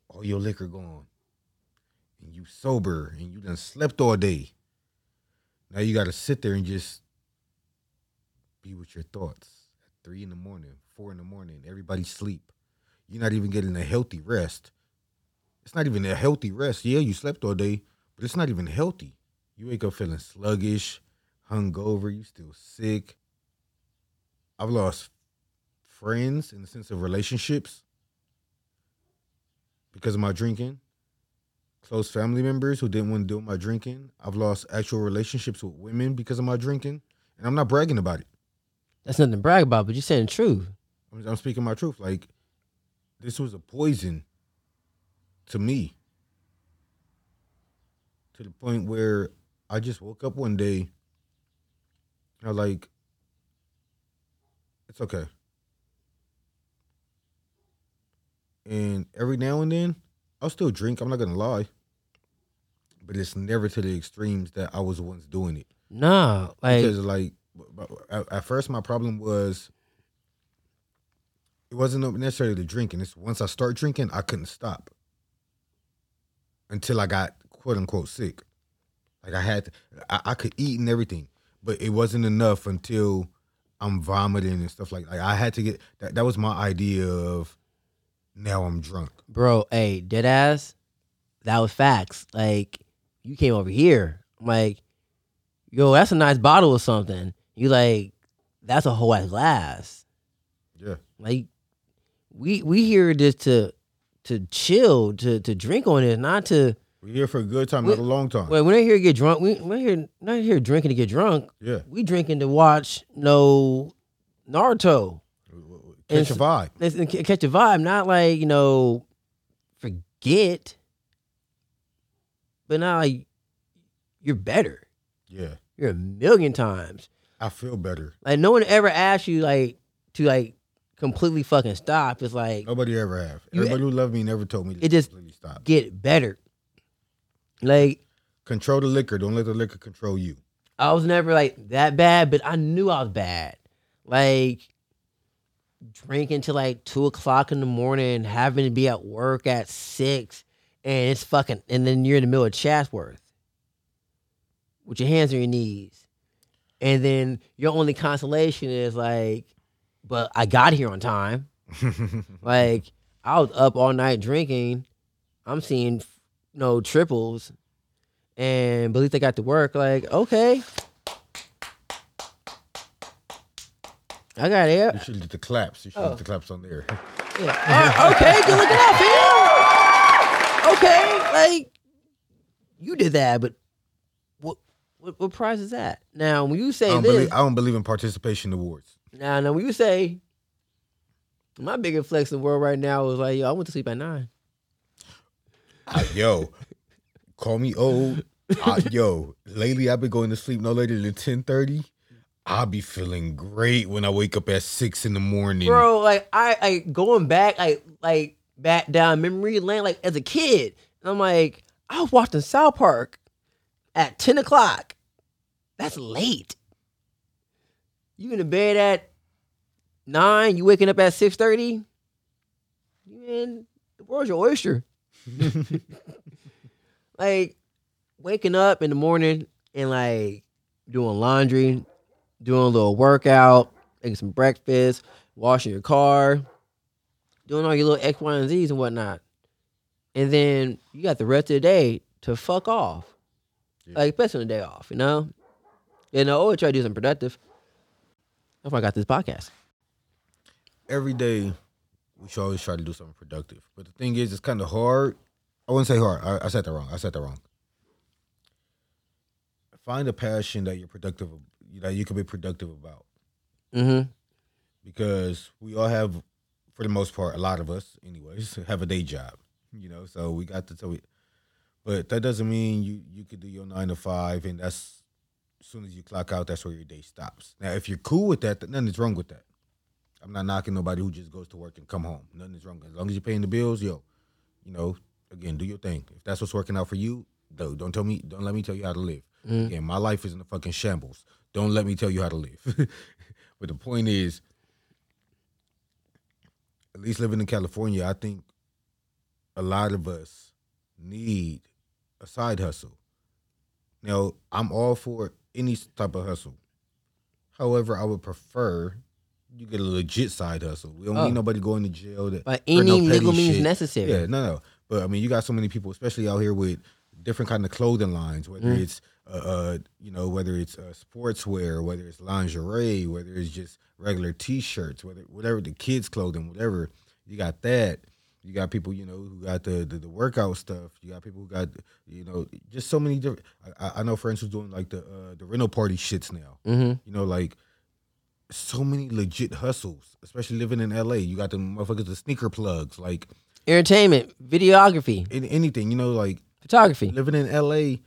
All your liquor gone. And you sober and you done slept all day. Now you got to sit there and just be with your thoughts. At three in the morning, four in the morning, everybody sleep. You're not even getting a healthy rest. It's not even a healthy rest. Yeah, you slept all day. But it's not even healthy. You wake up feeling sluggish, hungover, you still sick. I've lost friends in the sense of relationships because of my drinking. Close family members who didn't want to do my drinking. I've lost actual relationships with women because of my drinking. And I'm not bragging about it. That's nothing to brag about, but you're saying the truth. I'm, I'm speaking my truth. Like, this was a poison to me. To the point where I just woke up one day and I was like, it's okay. And every now and then, I'll still drink. I'm not going to lie. But it's never to the extremes that I was once doing it. No. Like, because like, at first my problem was, it wasn't necessarily the drinking. It's once I start drinking, I couldn't stop. Until I got quote unquote sick. Like I had to, I, I could eat and everything, but it wasn't enough until I'm vomiting and stuff like that. Like I had to get, that, that was my idea of now I'm drunk. Bro, hey, dead ass, that was facts. Like you came over here, I'm like, yo, that's a nice bottle or something. You like, that's a whole ass glass. Yeah. Like we we here just to to chill, to to drink on it, not to. We're here for a good time, we, not a long time. Well, we're not here to get drunk. We, we're here, not here drinking to get drunk. Yeah. We drinking to watch no Naruto. Catch and, a vibe. And catch a vibe, not like, you know, forget, but not like you're better. Yeah. You're a million times. I feel better. Like no one ever asked you like to like completely fucking stop. It's like. Nobody ever have. Everybody you, who loved me never told me to it just completely stop. Get better. Like control the liquor. Don't let the liquor control you. I was never like that bad, but I knew I was bad. Like drinking till like two o'clock in the morning, having to be at work at six, and it's fucking. And then you're in the middle of Chatsworth with your hands on your knees, and then your only consolation is like, but I got here on time. Like I was up all night drinking. I'm seeing. No triples, and believe they got to work. Like okay, I got air. You should get the claps. You should oh. get the claps on the air. Yeah. Uh, okay, good looking out, man. Okay, like you did that, but what what, what prize is that? Now, when you say I don't this, believe, I don't believe in participation awards. Now, now when you say my biggest flex in the world right now is like, yo, I went to sleep at nine. Uh, yo, call me old. Uh, yo, lately I've been going to sleep no later than ten thirty. I'll be feeling great when I wake up at six in the morning. Bro, like, I, I going back, like, like back down memory lane, like, as a kid. And I'm like, I was watching South Park at ten o'clock. That's late. You in the bed at nine, you waking up at six thirty. Man, the world's your oyster. Like, waking up in the morning and, like, doing laundry, doing a little workout, making some breakfast, washing your car, doing all your little X, Y, and Z's and whatnot. And then you got the rest of the day to fuck off. Yeah. Like, especially on the day off, you know? And I always try to do something productive. That's why I got this podcast. Every day, we should always try to do something productive. But the thing is, it's kind of hard. I wouldn't say hard. I, I said that wrong. I said that wrong. Find a passion that you're productive of. That you can be productive about. Mm-hmm. Because we all have, for the most part, a lot of us, anyways, have a day job, you know, so we got to tell you. But that doesn't mean you, you could do your nine to five, and that's, as soon as you clock out, that's where your day stops. Now, if you're cool with that, nothing's wrong with that. I'm not knocking nobody who just goes to work and come home. Nothing's wrong. As long as you're paying the bills, yo, you know, again, do your thing. If that's what's working out for you, though, don't tell me, don't let me tell you how to live. Mm-hmm. Again, my life is in a fucking shambles. Don't let me tell you how to live. But the point is, at least living in California, I think a lot of us need a side hustle. Now, I'm all for any type of hustle. However, I would prefer you get a legit side hustle. We don't oh. need nobody going to jail. That By any no legal means shit. necessary. Yeah, no, no. But, I mean, you got so many people, especially out here with different kind of clothing lines, whether mm. it's Uh, uh, you know, whether it's uh, sportswear, whether it's lingerie, whether it's just regular T-shirts, whether whatever the kids' clothing, whatever, you got that. You got people, you know, who got the the, the workout stuff. You got people who got, you know, just so many different. I, I know friends who's doing like the uh, the rental party shits now. Mm-hmm. You know, like so many legit hustles, especially living in L A. You got the motherfuckers, the sneaker plugs, like entertainment, videography, in, anything. You know, like photography. Living in L A.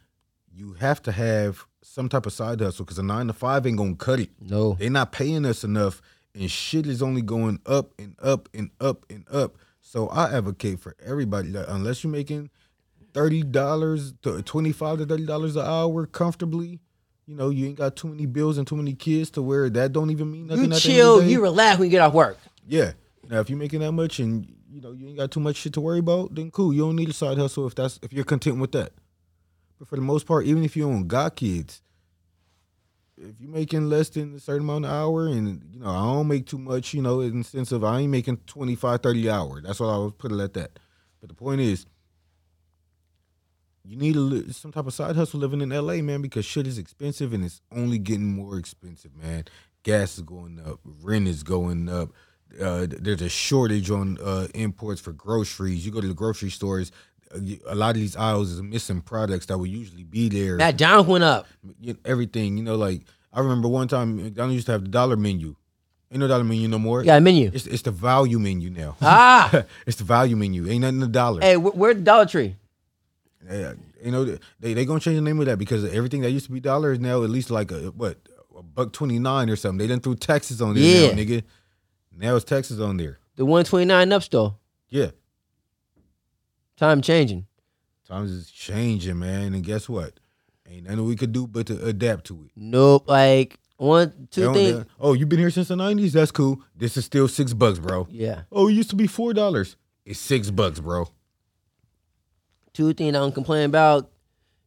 You have to have some type of side hustle because a nine to five ain't gonna cut it. No, they're not paying us enough, and shit is only going up and up and up and up. So I advocate for everybody that unless you're making thirty dollars to twenty-five to thirty dollars an hour comfortably, you know you ain't got too many bills and too many kids to where that don't even mean nothing. You chill, you relax when you get off work. Yeah. Now if you're making that much and you know you ain't got too much shit to worry about, then cool. You don't need a side hustle if that's if you're content with that. But for the most part, even if you don't got kids, if you're making less than a certain amount of hour, and, you know, I don't make too much, you know, in the sense of I ain't making twenty-five, thirty hours. That's what I would put it at that. But the point is, you need a, some type of side hustle living in L A, man, because shit is expensive, and it's only getting more expensive, man. Gas is going up. Rent is going up. Uh, there's a shortage on uh, imports for groceries. You go to the grocery stores, a lot of these aisles is missing products that would usually be there. That John went up. Everything, you know, like, I remember one time, McDonald's used to have the dollar menu. Ain't no dollar menu no more. Yeah, a menu. It's, it's the value menu now. Ah! It's the value menu. Ain't nothing the dollar. Hey, where's the Dollar Tree? Yeah, you know, they they gonna change the name of that because everything that used to be dollar is now at least like, a what, a buck twenty-nine or something. They done threw taxes on there yeah. now, nigga. Now it's taxes on there. The one twenty-nine up store. Yeah. Time changing. Times is changing, man. And guess what? Ain't nothing we could do but to adapt to it. Nope. Like, one, two things. Oh, you've been here since the nineties? That's cool. This is still six bucks, bro. Yeah. Oh, it used to be four dollars. It's six bucks, bro. Two things I don't complain about,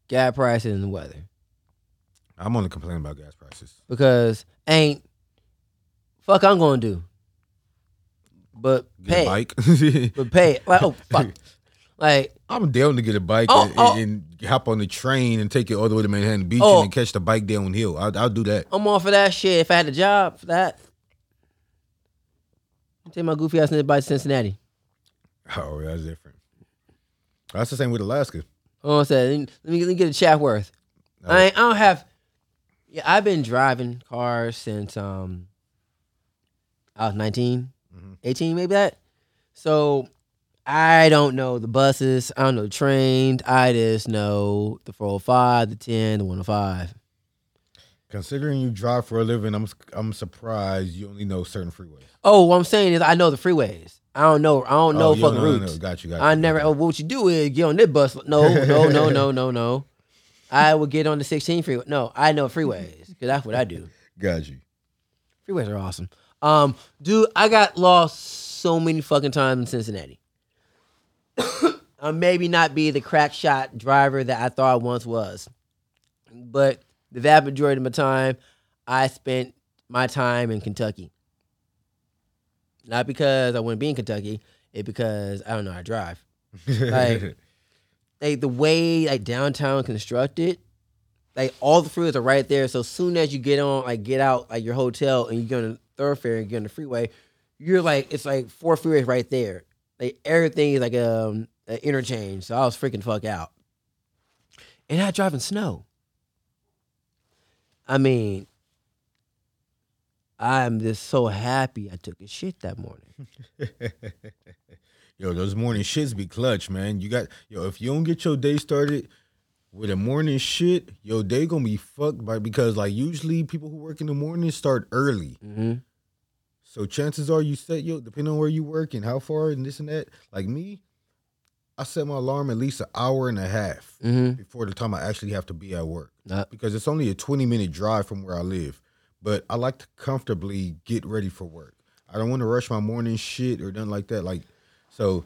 gas prices and the weather. I'm only complaining about gas prices. Because ain't, fuck I'm going to do. But pay. Get a bike. But pay. Like, oh, fuck. Like I'm down to get a bike oh, and, oh, and hop on the train and take it all the way to Manhattan Beach oh, and catch the bike downhill. I'll, I'll do that. I'm all for that shit. If I had a job for that, I'm taking my goofy ass by Cincinnati. Oh, that's different. That's the same with Alaska. Oh, I said, let me, let me get a Chatworth. Oh. I, ain't, I don't have. Yeah, I've been driving cars since um, I was nineteen, mm-hmm. eighteen, maybe that. So I don't know the buses. I don't know the trains. I just know the four oh five, the ten, the one oh five. Considering you drive for a living, I'm I'm surprised you only know certain freeways. Oh, what I'm saying is I know the freeways. I don't know. I don't know oh, fucking don't know, routes. No, no. Got you. Got you. I never. Oh, what you do is get on this bus. No, no, no, no, no, no. I would get on the sixteen freeway. No, I know freeways because that's what I do. Got you. Freeways are awesome. Um, dude, I got lost so many fucking times in Cincinnati. I maybe not be the crack shot driver that I thought I once was, but the vast majority of my time, I spent my time in Kentucky. Not because I wouldn't be in Kentucky, it because I don't know how to drive. Like, like the way like downtown constructed, like all the freeways are right there. So soon as you get on, like get out like your hotel and you go on the thoroughfare and get on the freeway, you're like it's like four freeways right there. Like everything is like um an interchange. So I was freaking fuck out. And I drive in snow. I mean, I'm just so happy I took a shit that morning. Yo, those morning shits be clutch, man. You got yo, if you don't get your day started with a morning shit, your day gonna be fucked by because like usually people who work in the morning start early. Mm-hmm. So chances are you set yo, depending on where you work and how far and this and that. Like me, I set my alarm at least an hour and a half mm-hmm. before the time I actually have to be at work nah. because it's only a twenty-minute drive from where I live, but I like to comfortably get ready for work. I don't want to rush my morning shit or nothing like that. Like, so,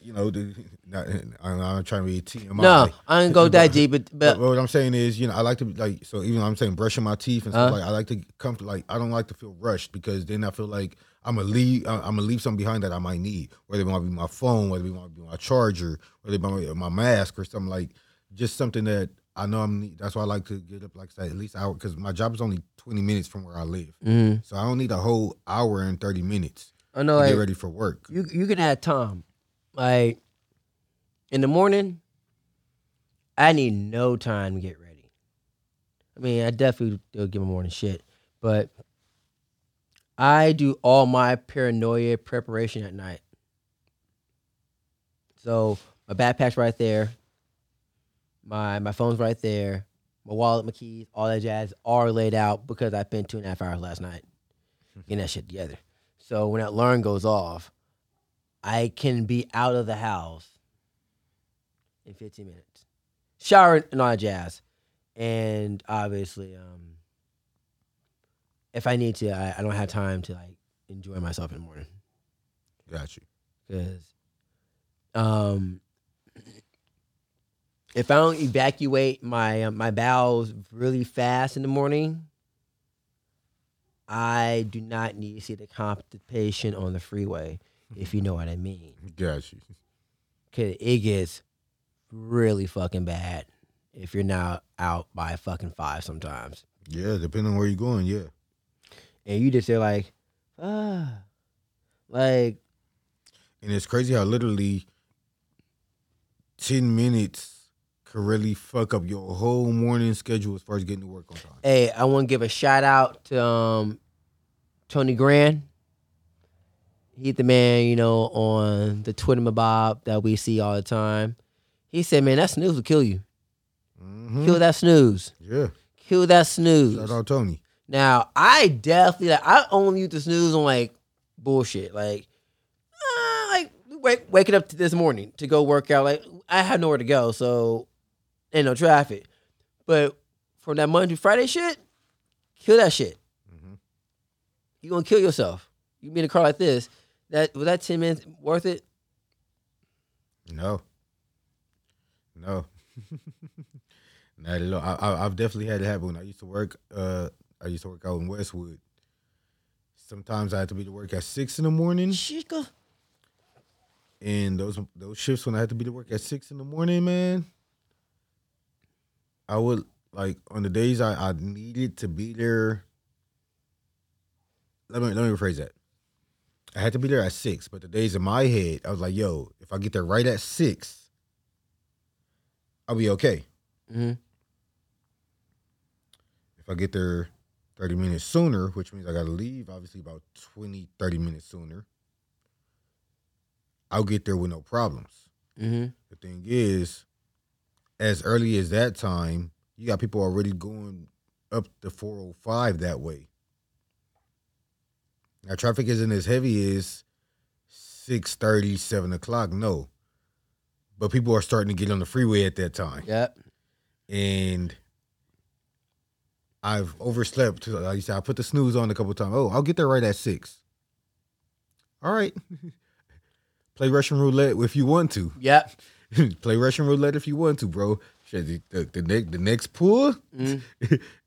you know, the, not, I'm, I'm trying to be a T M I. No, like, I didn't go that but, deep. But, but, but what I'm saying is, you know, I like to, like, so even though I'm saying brushing my teeth and stuff, uh, like, I like to comfort, like, I don't like to feel rushed because then I feel like, I'm gonna leave. I'm gonna leave something behind that I might need, whether it might be my phone, whether it might be my charger, whether it might be my mask or something like, just something that I know I'm need. That's why I like to get up like I said, at least an hour because my job is only twenty minutes from where I live, mm. so I don't need a whole hour and thirty minutes. I know. To like, get ready for work. You you can add time, like in the morning. I need no time to get ready. I mean, I definitely do give a morning shit, but. I do all my paranoia preparation at night. So my backpack's right there. My my phone's right there. My wallet, my keys, all that jazz are laid out because I spent two and a half hours last night getting that shit together. So when that alarm goes off, I can be out of the house in fifteen minutes. Shower and all that jazz. And obviously, um, if I need to, I, I don't have time to like enjoy myself in the morning. Got you. Because um, if I don't evacuate my uh, my bowels really fast in the morning, I do not need to see the constipation on the freeway, if you know what I mean. Got you. Because it gets really fucking bad if you're not out by fucking five sometimes. Yeah, depending on where you're going, yeah. And you just say like, ah, like. And it's crazy how literally ten minutes could really fuck up your whole morning schedule as far as getting to work on time. Hey, I want to give a shout out to um, Tony Grant. He's the man, you know, on the Twitter mob that we see all the time. He said, man, that snooze will kill you. Mm-hmm. Kill that snooze. Yeah. Kill that snooze. Shout out Tony. Now, I definitely, like, I only use the snooze on, like, bullshit. Like, uh, like wake, waking up to this morning to go work out. Like, I have nowhere to go, so ain't no traffic. But from that Monday to Friday shit, kill that shit. Mm-hmm. You're going to kill yourself. You be in a car like this. That was that ten minutes worth it? No. No. Not at all. I, I, I've definitely had it happen when I used to work, uh, I used to work out in Westwood. Sometimes I had to be to work at six in the morning. Chica. And those those shifts when I had to be to work at six in the morning, man, I would, like, on the days I, I needed to be there. Let me, let me rephrase that. I had to be there at six, but the days in my head, I was like, yo, if I get there right at six, I'll be okay. Mm-hmm. If I get there thirty minutes sooner, which means I got to leave, obviously, about twenty, thirty minutes sooner, I'll get there with no problems. Mm-hmm. The thing is, as early as that time, you got people already going up the four oh five that way. Now, traffic isn't as heavy as six thirty, seven o'clock, no. But people are starting to get on the freeway at that time. Yep. And I've overslept. Like you said, I put the snooze on a couple of times. Oh, I'll get there right at six. All right. Play Russian roulette if you want to. Yep. Play Russian roulette if you want to, bro. The, the, the, the next pull mm.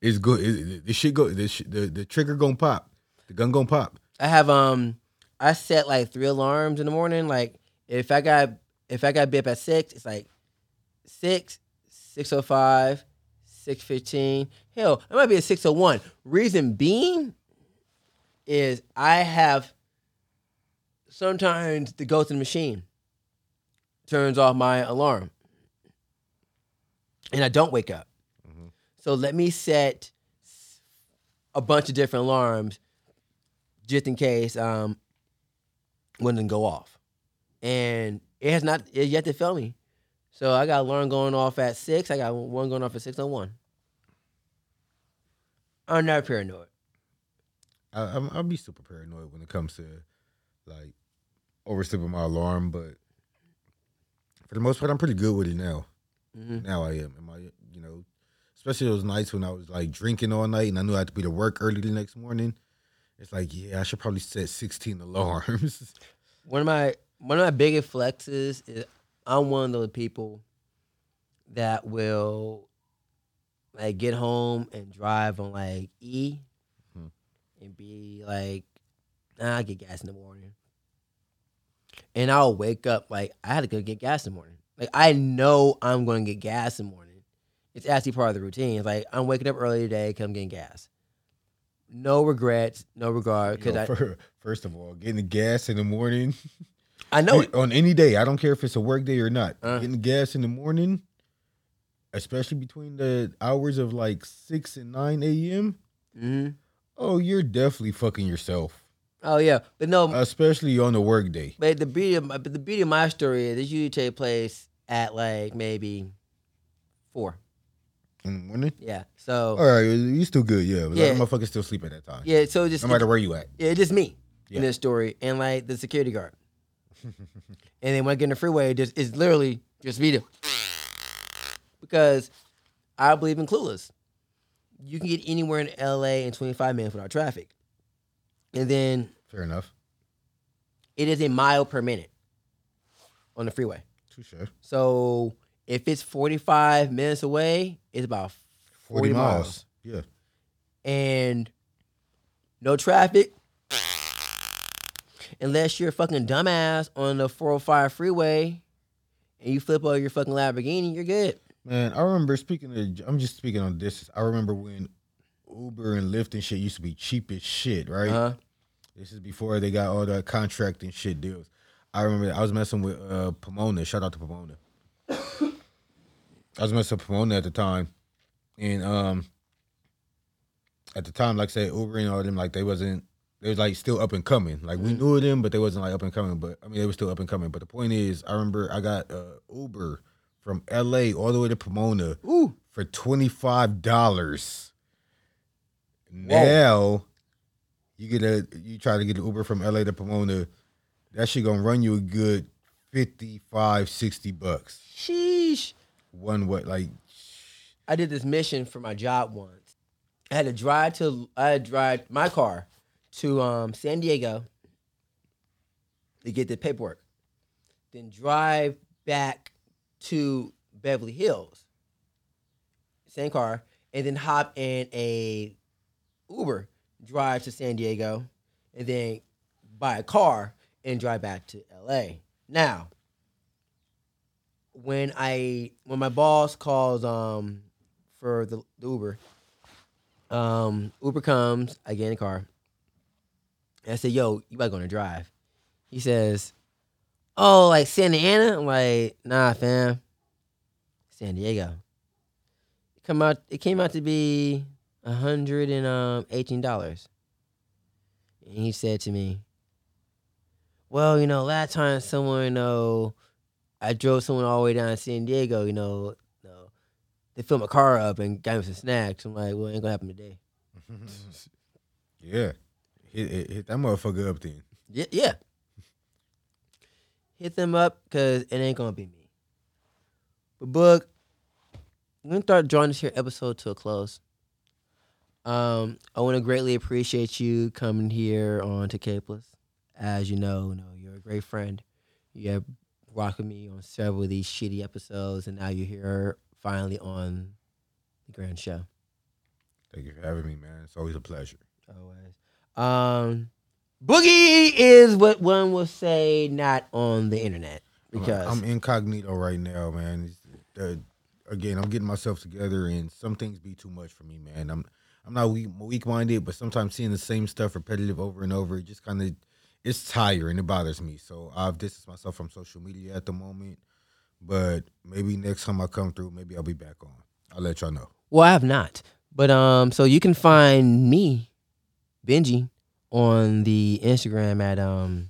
is good. This shit go. This the the trigger gonna pop. The gun gonna pop. I have um, I set like three alarms in the morning. Like if I got if I got bip at six, it's like six, six o five, six fifteen. Hell, it might be a six o one. Reason being is I have sometimes the ghost in the machine turns off my alarm, and I don't wake up. Mm-hmm. So let me set a bunch of different alarms just in case um, one doesn't go off. And it has not it yet to fail me. So I got an alarm going off at six. I got one going off at six oh one. I'm not paranoid. I, I'm, I'll be super paranoid when it comes to, like, oversleeping my alarm. But for the most part, I'm pretty good with it now. Mm-hmm. Now I am. Am I, you know, especially those nights when I was like drinking all night and I knew I had to be to work early the next morning. It's like, yeah, I should probably set sixteen alarms. One of my one of my biggest flexes is I'm one of those people that will like get home and drive on like E mm-hmm. and be like, nah, I get gas in the morning, and I'll wake up like I had to go get gas in the morning. Like, I know I'm going to get gas in the morning. It's actually part of the routine. It's like, I'm waking up early today because I'm getting gas. No regrets, no regard. Cause Yo, for, I, first of all, getting gas in the morning. I know. On, on any day. I don't care if it's a work day or not. Uh, getting gas in the morning, especially between the hours of like six and nine a.m., mm-hmm. oh, you're definitely fucking yourself. Oh yeah, but no, especially on the workday. But the beauty of my, but the beauty of my story is it usually takes place at like maybe four in the morning. Yeah, so all right, you still good, yeah. But yeah, like, motherfuckers still sleep at that time. Yeah, so just no matter it, where you at. Yeah, it's just me yeah. in this story and like the security guard. And then when I get in the freeway, it just it's literally just me to because I believe in Clueless. You can get anywhere in L A in twenty-five minutes without traffic. And then, fair enough. It is a mile per minute on the freeway. Touché. So if it's forty-five minutes away, it's about forty, forty miles. miles. Yeah. And no traffic, unless you're a fucking dumbass on the four oh five freeway and you flip over your fucking Lamborghini, you're good. Man, I remember speaking of, I'm just speaking on distance. I remember when Uber and Lyft and shit used to be cheap as shit, right? Uh-huh. This is before they got all that contract and shit deals. I remember I was messing with uh, Pomona. Shout out to Pomona. I was messing with Pomona at the time. And um, at the time, like I said, Uber and all of them, like they wasn't, they was like still up and coming. Like we knew them, but they wasn't like up and coming. But I mean, they were still up and coming. But the point is, I remember I got uh, Uber from L A all the way to Pomona Ooh. for twenty-five dollars. Now, Whoa. you get a you try to get an Uber from L A to Pomona, that shit gonna run you a good fifty-five, sixty bucks. Sheesh. One way, like. I did this mission for my job once. I had to drive to I had to drive my car to um, San Diego to get the paperwork, then drive back to Beverly Hills, same car, and then hop in a Uber, drive to San Diego, and then buy a car and drive back to L A. Now, when I when my boss calls um for the, the Uber, um Uber comes, I get in the car, And I said, yo, you about gonna drive? He says, oh, like Santa Ana? I'm like, nah, fam. San Diego. It come out it came out to be a hundred and um eighteen dollars. And he said to me, well, you know, last time someone, you know, I drove someone all the way down to San Diego, you know, you know they filled my car up and got me some snacks. I'm like, well, it ain't gonna happen today. Yeah. Hit, hit, hit that motherfucker up then. Yeah, yeah. Hit them up because it ain't gonna be me. But Boog, I'm gonna start drawing this here episode to a close. Um, I want to greatly appreciate you coming here on to Capeless. As you know, you know, you're a great friend. You have rocked with me on several of these shitty episodes, and now you're here finally on the grand show. Thank you for having me, man. It's always a pleasure. Always. Um, Boogie is what one will say, not on the internet, because I'm incognito right now, man. Uh, again, I'm getting myself together, and some things be too much for me, man. I'm I'm not weak, weak-minded, but sometimes seeing the same stuff repetitive over and over, it just kind of it's tiring. It bothers me, so I've distanced myself from social media at the moment. But maybe next time I come through, maybe I'll be back on. I'll let y'all know. Well, I have not, but um, so you can find me, Benji, on the Instagram at um.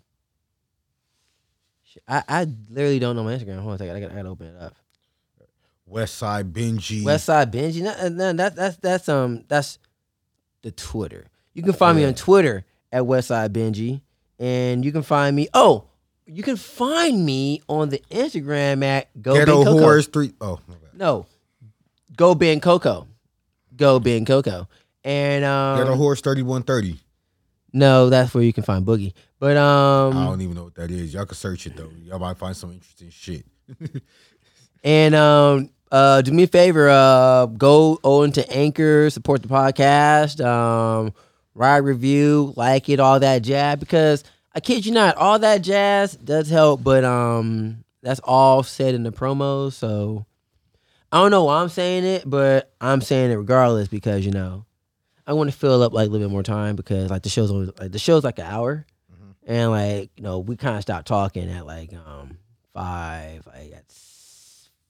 I, I literally don't know my Instagram. Hold on a second. I gotta, I gotta open it up. Westside Benji. Westside Benji. No, no, that, that's that's um that's the Twitter. You can find yeah. me on Twitter at Westside Benji, and you can find me. Oh, you can find me on the Instagram at Go Ghetto Ben Coco. Three, oh my God. No, Go Ben Coco. Go Ben Coco. And um, Ghetto Horse thirty-one thirty. No, that's where you can find Boogie. But um, I don't even know what that is. Y'all can search it though. Y'all might find some interesting shit. And um, uh, do me a favor. Uh, go on to Anchor, support the podcast, um, write, review, like it, all that jazz. Because I kid you not, all that jazz does help. But um, that's all said in the promos. So I don't know why I'm saying it, but I'm saying it regardless because you know. I want to fill up like a little bit more time because like the show's always, like the show's like an hour, mm-hmm. and like you know we kind of stopped talking at like um five, like at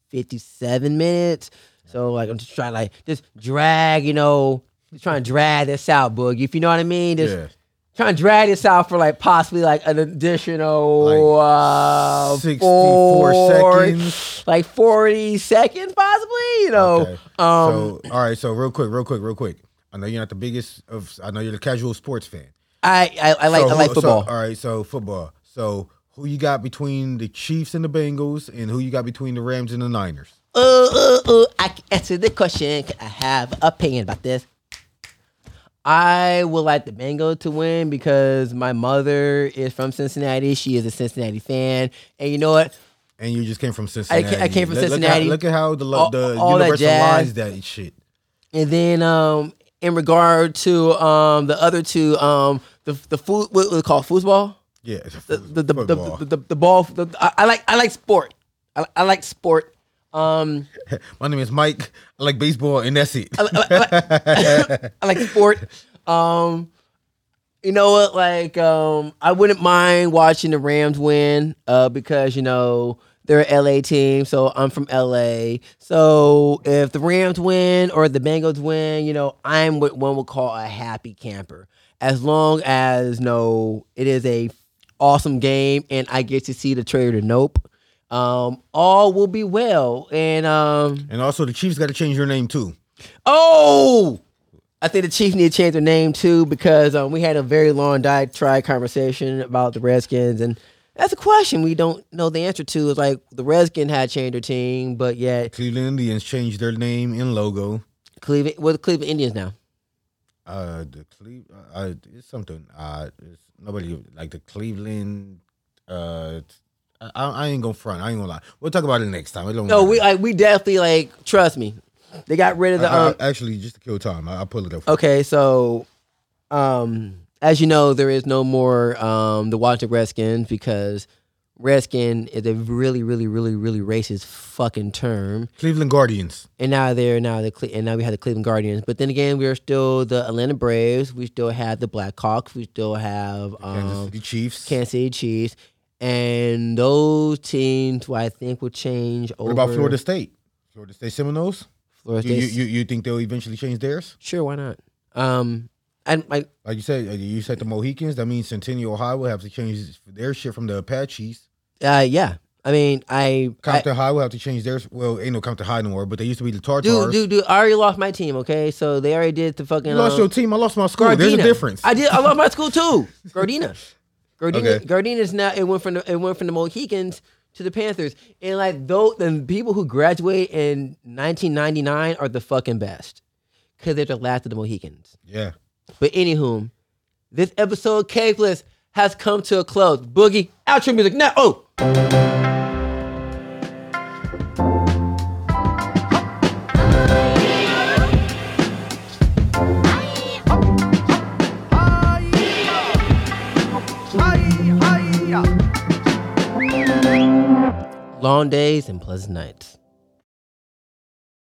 fifty-seven minutes. So like I'm just trying like just drag, you know, just trying to drag this out, Boogie. If you know what I mean, just yeah. trying to drag this out for like possibly like an additional like uh, sixty-four four, seconds, like forty seconds possibly. You know. Okay. Um, so all right, so real quick, real quick, real quick. I know you're not the biggest of. I know you're the casual sports fan. I I, I like so, I like football. So, all right, so football. So who you got between the Chiefs and the Bengals, and who you got between the Rams and the Niners? Uh, uh, uh I can answer the question. I have an opinion about this. I would like the Bengals to win because my mother is from Cincinnati. She is a Cincinnati fan, and you know what? And you just came from Cincinnati. I came, I came from look, Cincinnati. Look at how, look at how the all, the all universal lies that shit. And then um. In regard to um, the other two, um, the the food, what was it called, foosball? Yeah, it's a food, the, the, the, football. The, the, the the ball. The, I, I like I like sport. I, I like sport. Um, My name is Mike. I like baseball, and that's it. I, I, I, like, I like sport. Um, you know what? Like um, I wouldn't mind watching the Rams win uh, because you know. They're an L A team, so I'm from L A. So if the Rams win or the Bengals win, you know, I'm what one would call a happy camper. As long as, you know, it is a awesome game and I get to see the trailer to Nope, um, all will be well. And um, and also the Chiefs got to change their name too. Oh! I think the Chiefs need to change their name too because um, we had a very long diatribe conversation about the Redskins and that's a question we don't know the answer to. It's like the Redskins had changed their team, but yet Cleveland Indians changed their name and logo. Cleveland, well, the Cleveland Indians now. Uh, the Cleve, uh, it's something. Uh, it's nobody like the Cleveland. Uh, I, I ain't gonna front. I ain't gonna lie. We'll talk about it next time. It don't no, matter. we like we definitely like trust me. They got rid of the. Um, I, I, actually, just to kill time, I, I pull it up. For okay, you. so, um. As you know, there is no more um, the Washington Redskins because Redskin is a really, really, really, really racist fucking term. Cleveland Guardians. And now they're now the Cle- and now we have the Cleveland Guardians. But then again, we are still the Atlanta Braves. We still have the Blackhawks. We still have um, Kansas City Chiefs. Kansas City Chiefs. And those teams, well, I think, will change. What over... about Florida State? Florida State Seminoles. Florida State. You, you you think they'll eventually change theirs? Sure, why not? Um, and like like you said, you said the Mohicans. That means Centennial, Ohio, will have to change their shit from the Apaches. Uh, yeah. I mean, I Compton I, High will have to change theirs. Well, ain't no Compton High no more, but they used to be the Tartars. Dude, dude, dude! I already lost my team. Okay, so they already did the fucking. You lost um, your team. I lost my school. Gardena. There's a difference. I did. I lost my school too. Gardena. Gardena. Okay. Gardena's now. It went from the, it went from the Mohicans to the Panthers, and like those the people who graduate in nineteen ninety-nine are the fucking best because they're the last of the Mohicans. Yeah. But anywho, this episode Capeless has come to a close. Boogie, outro music now. Oh. Long days and pleasant nights.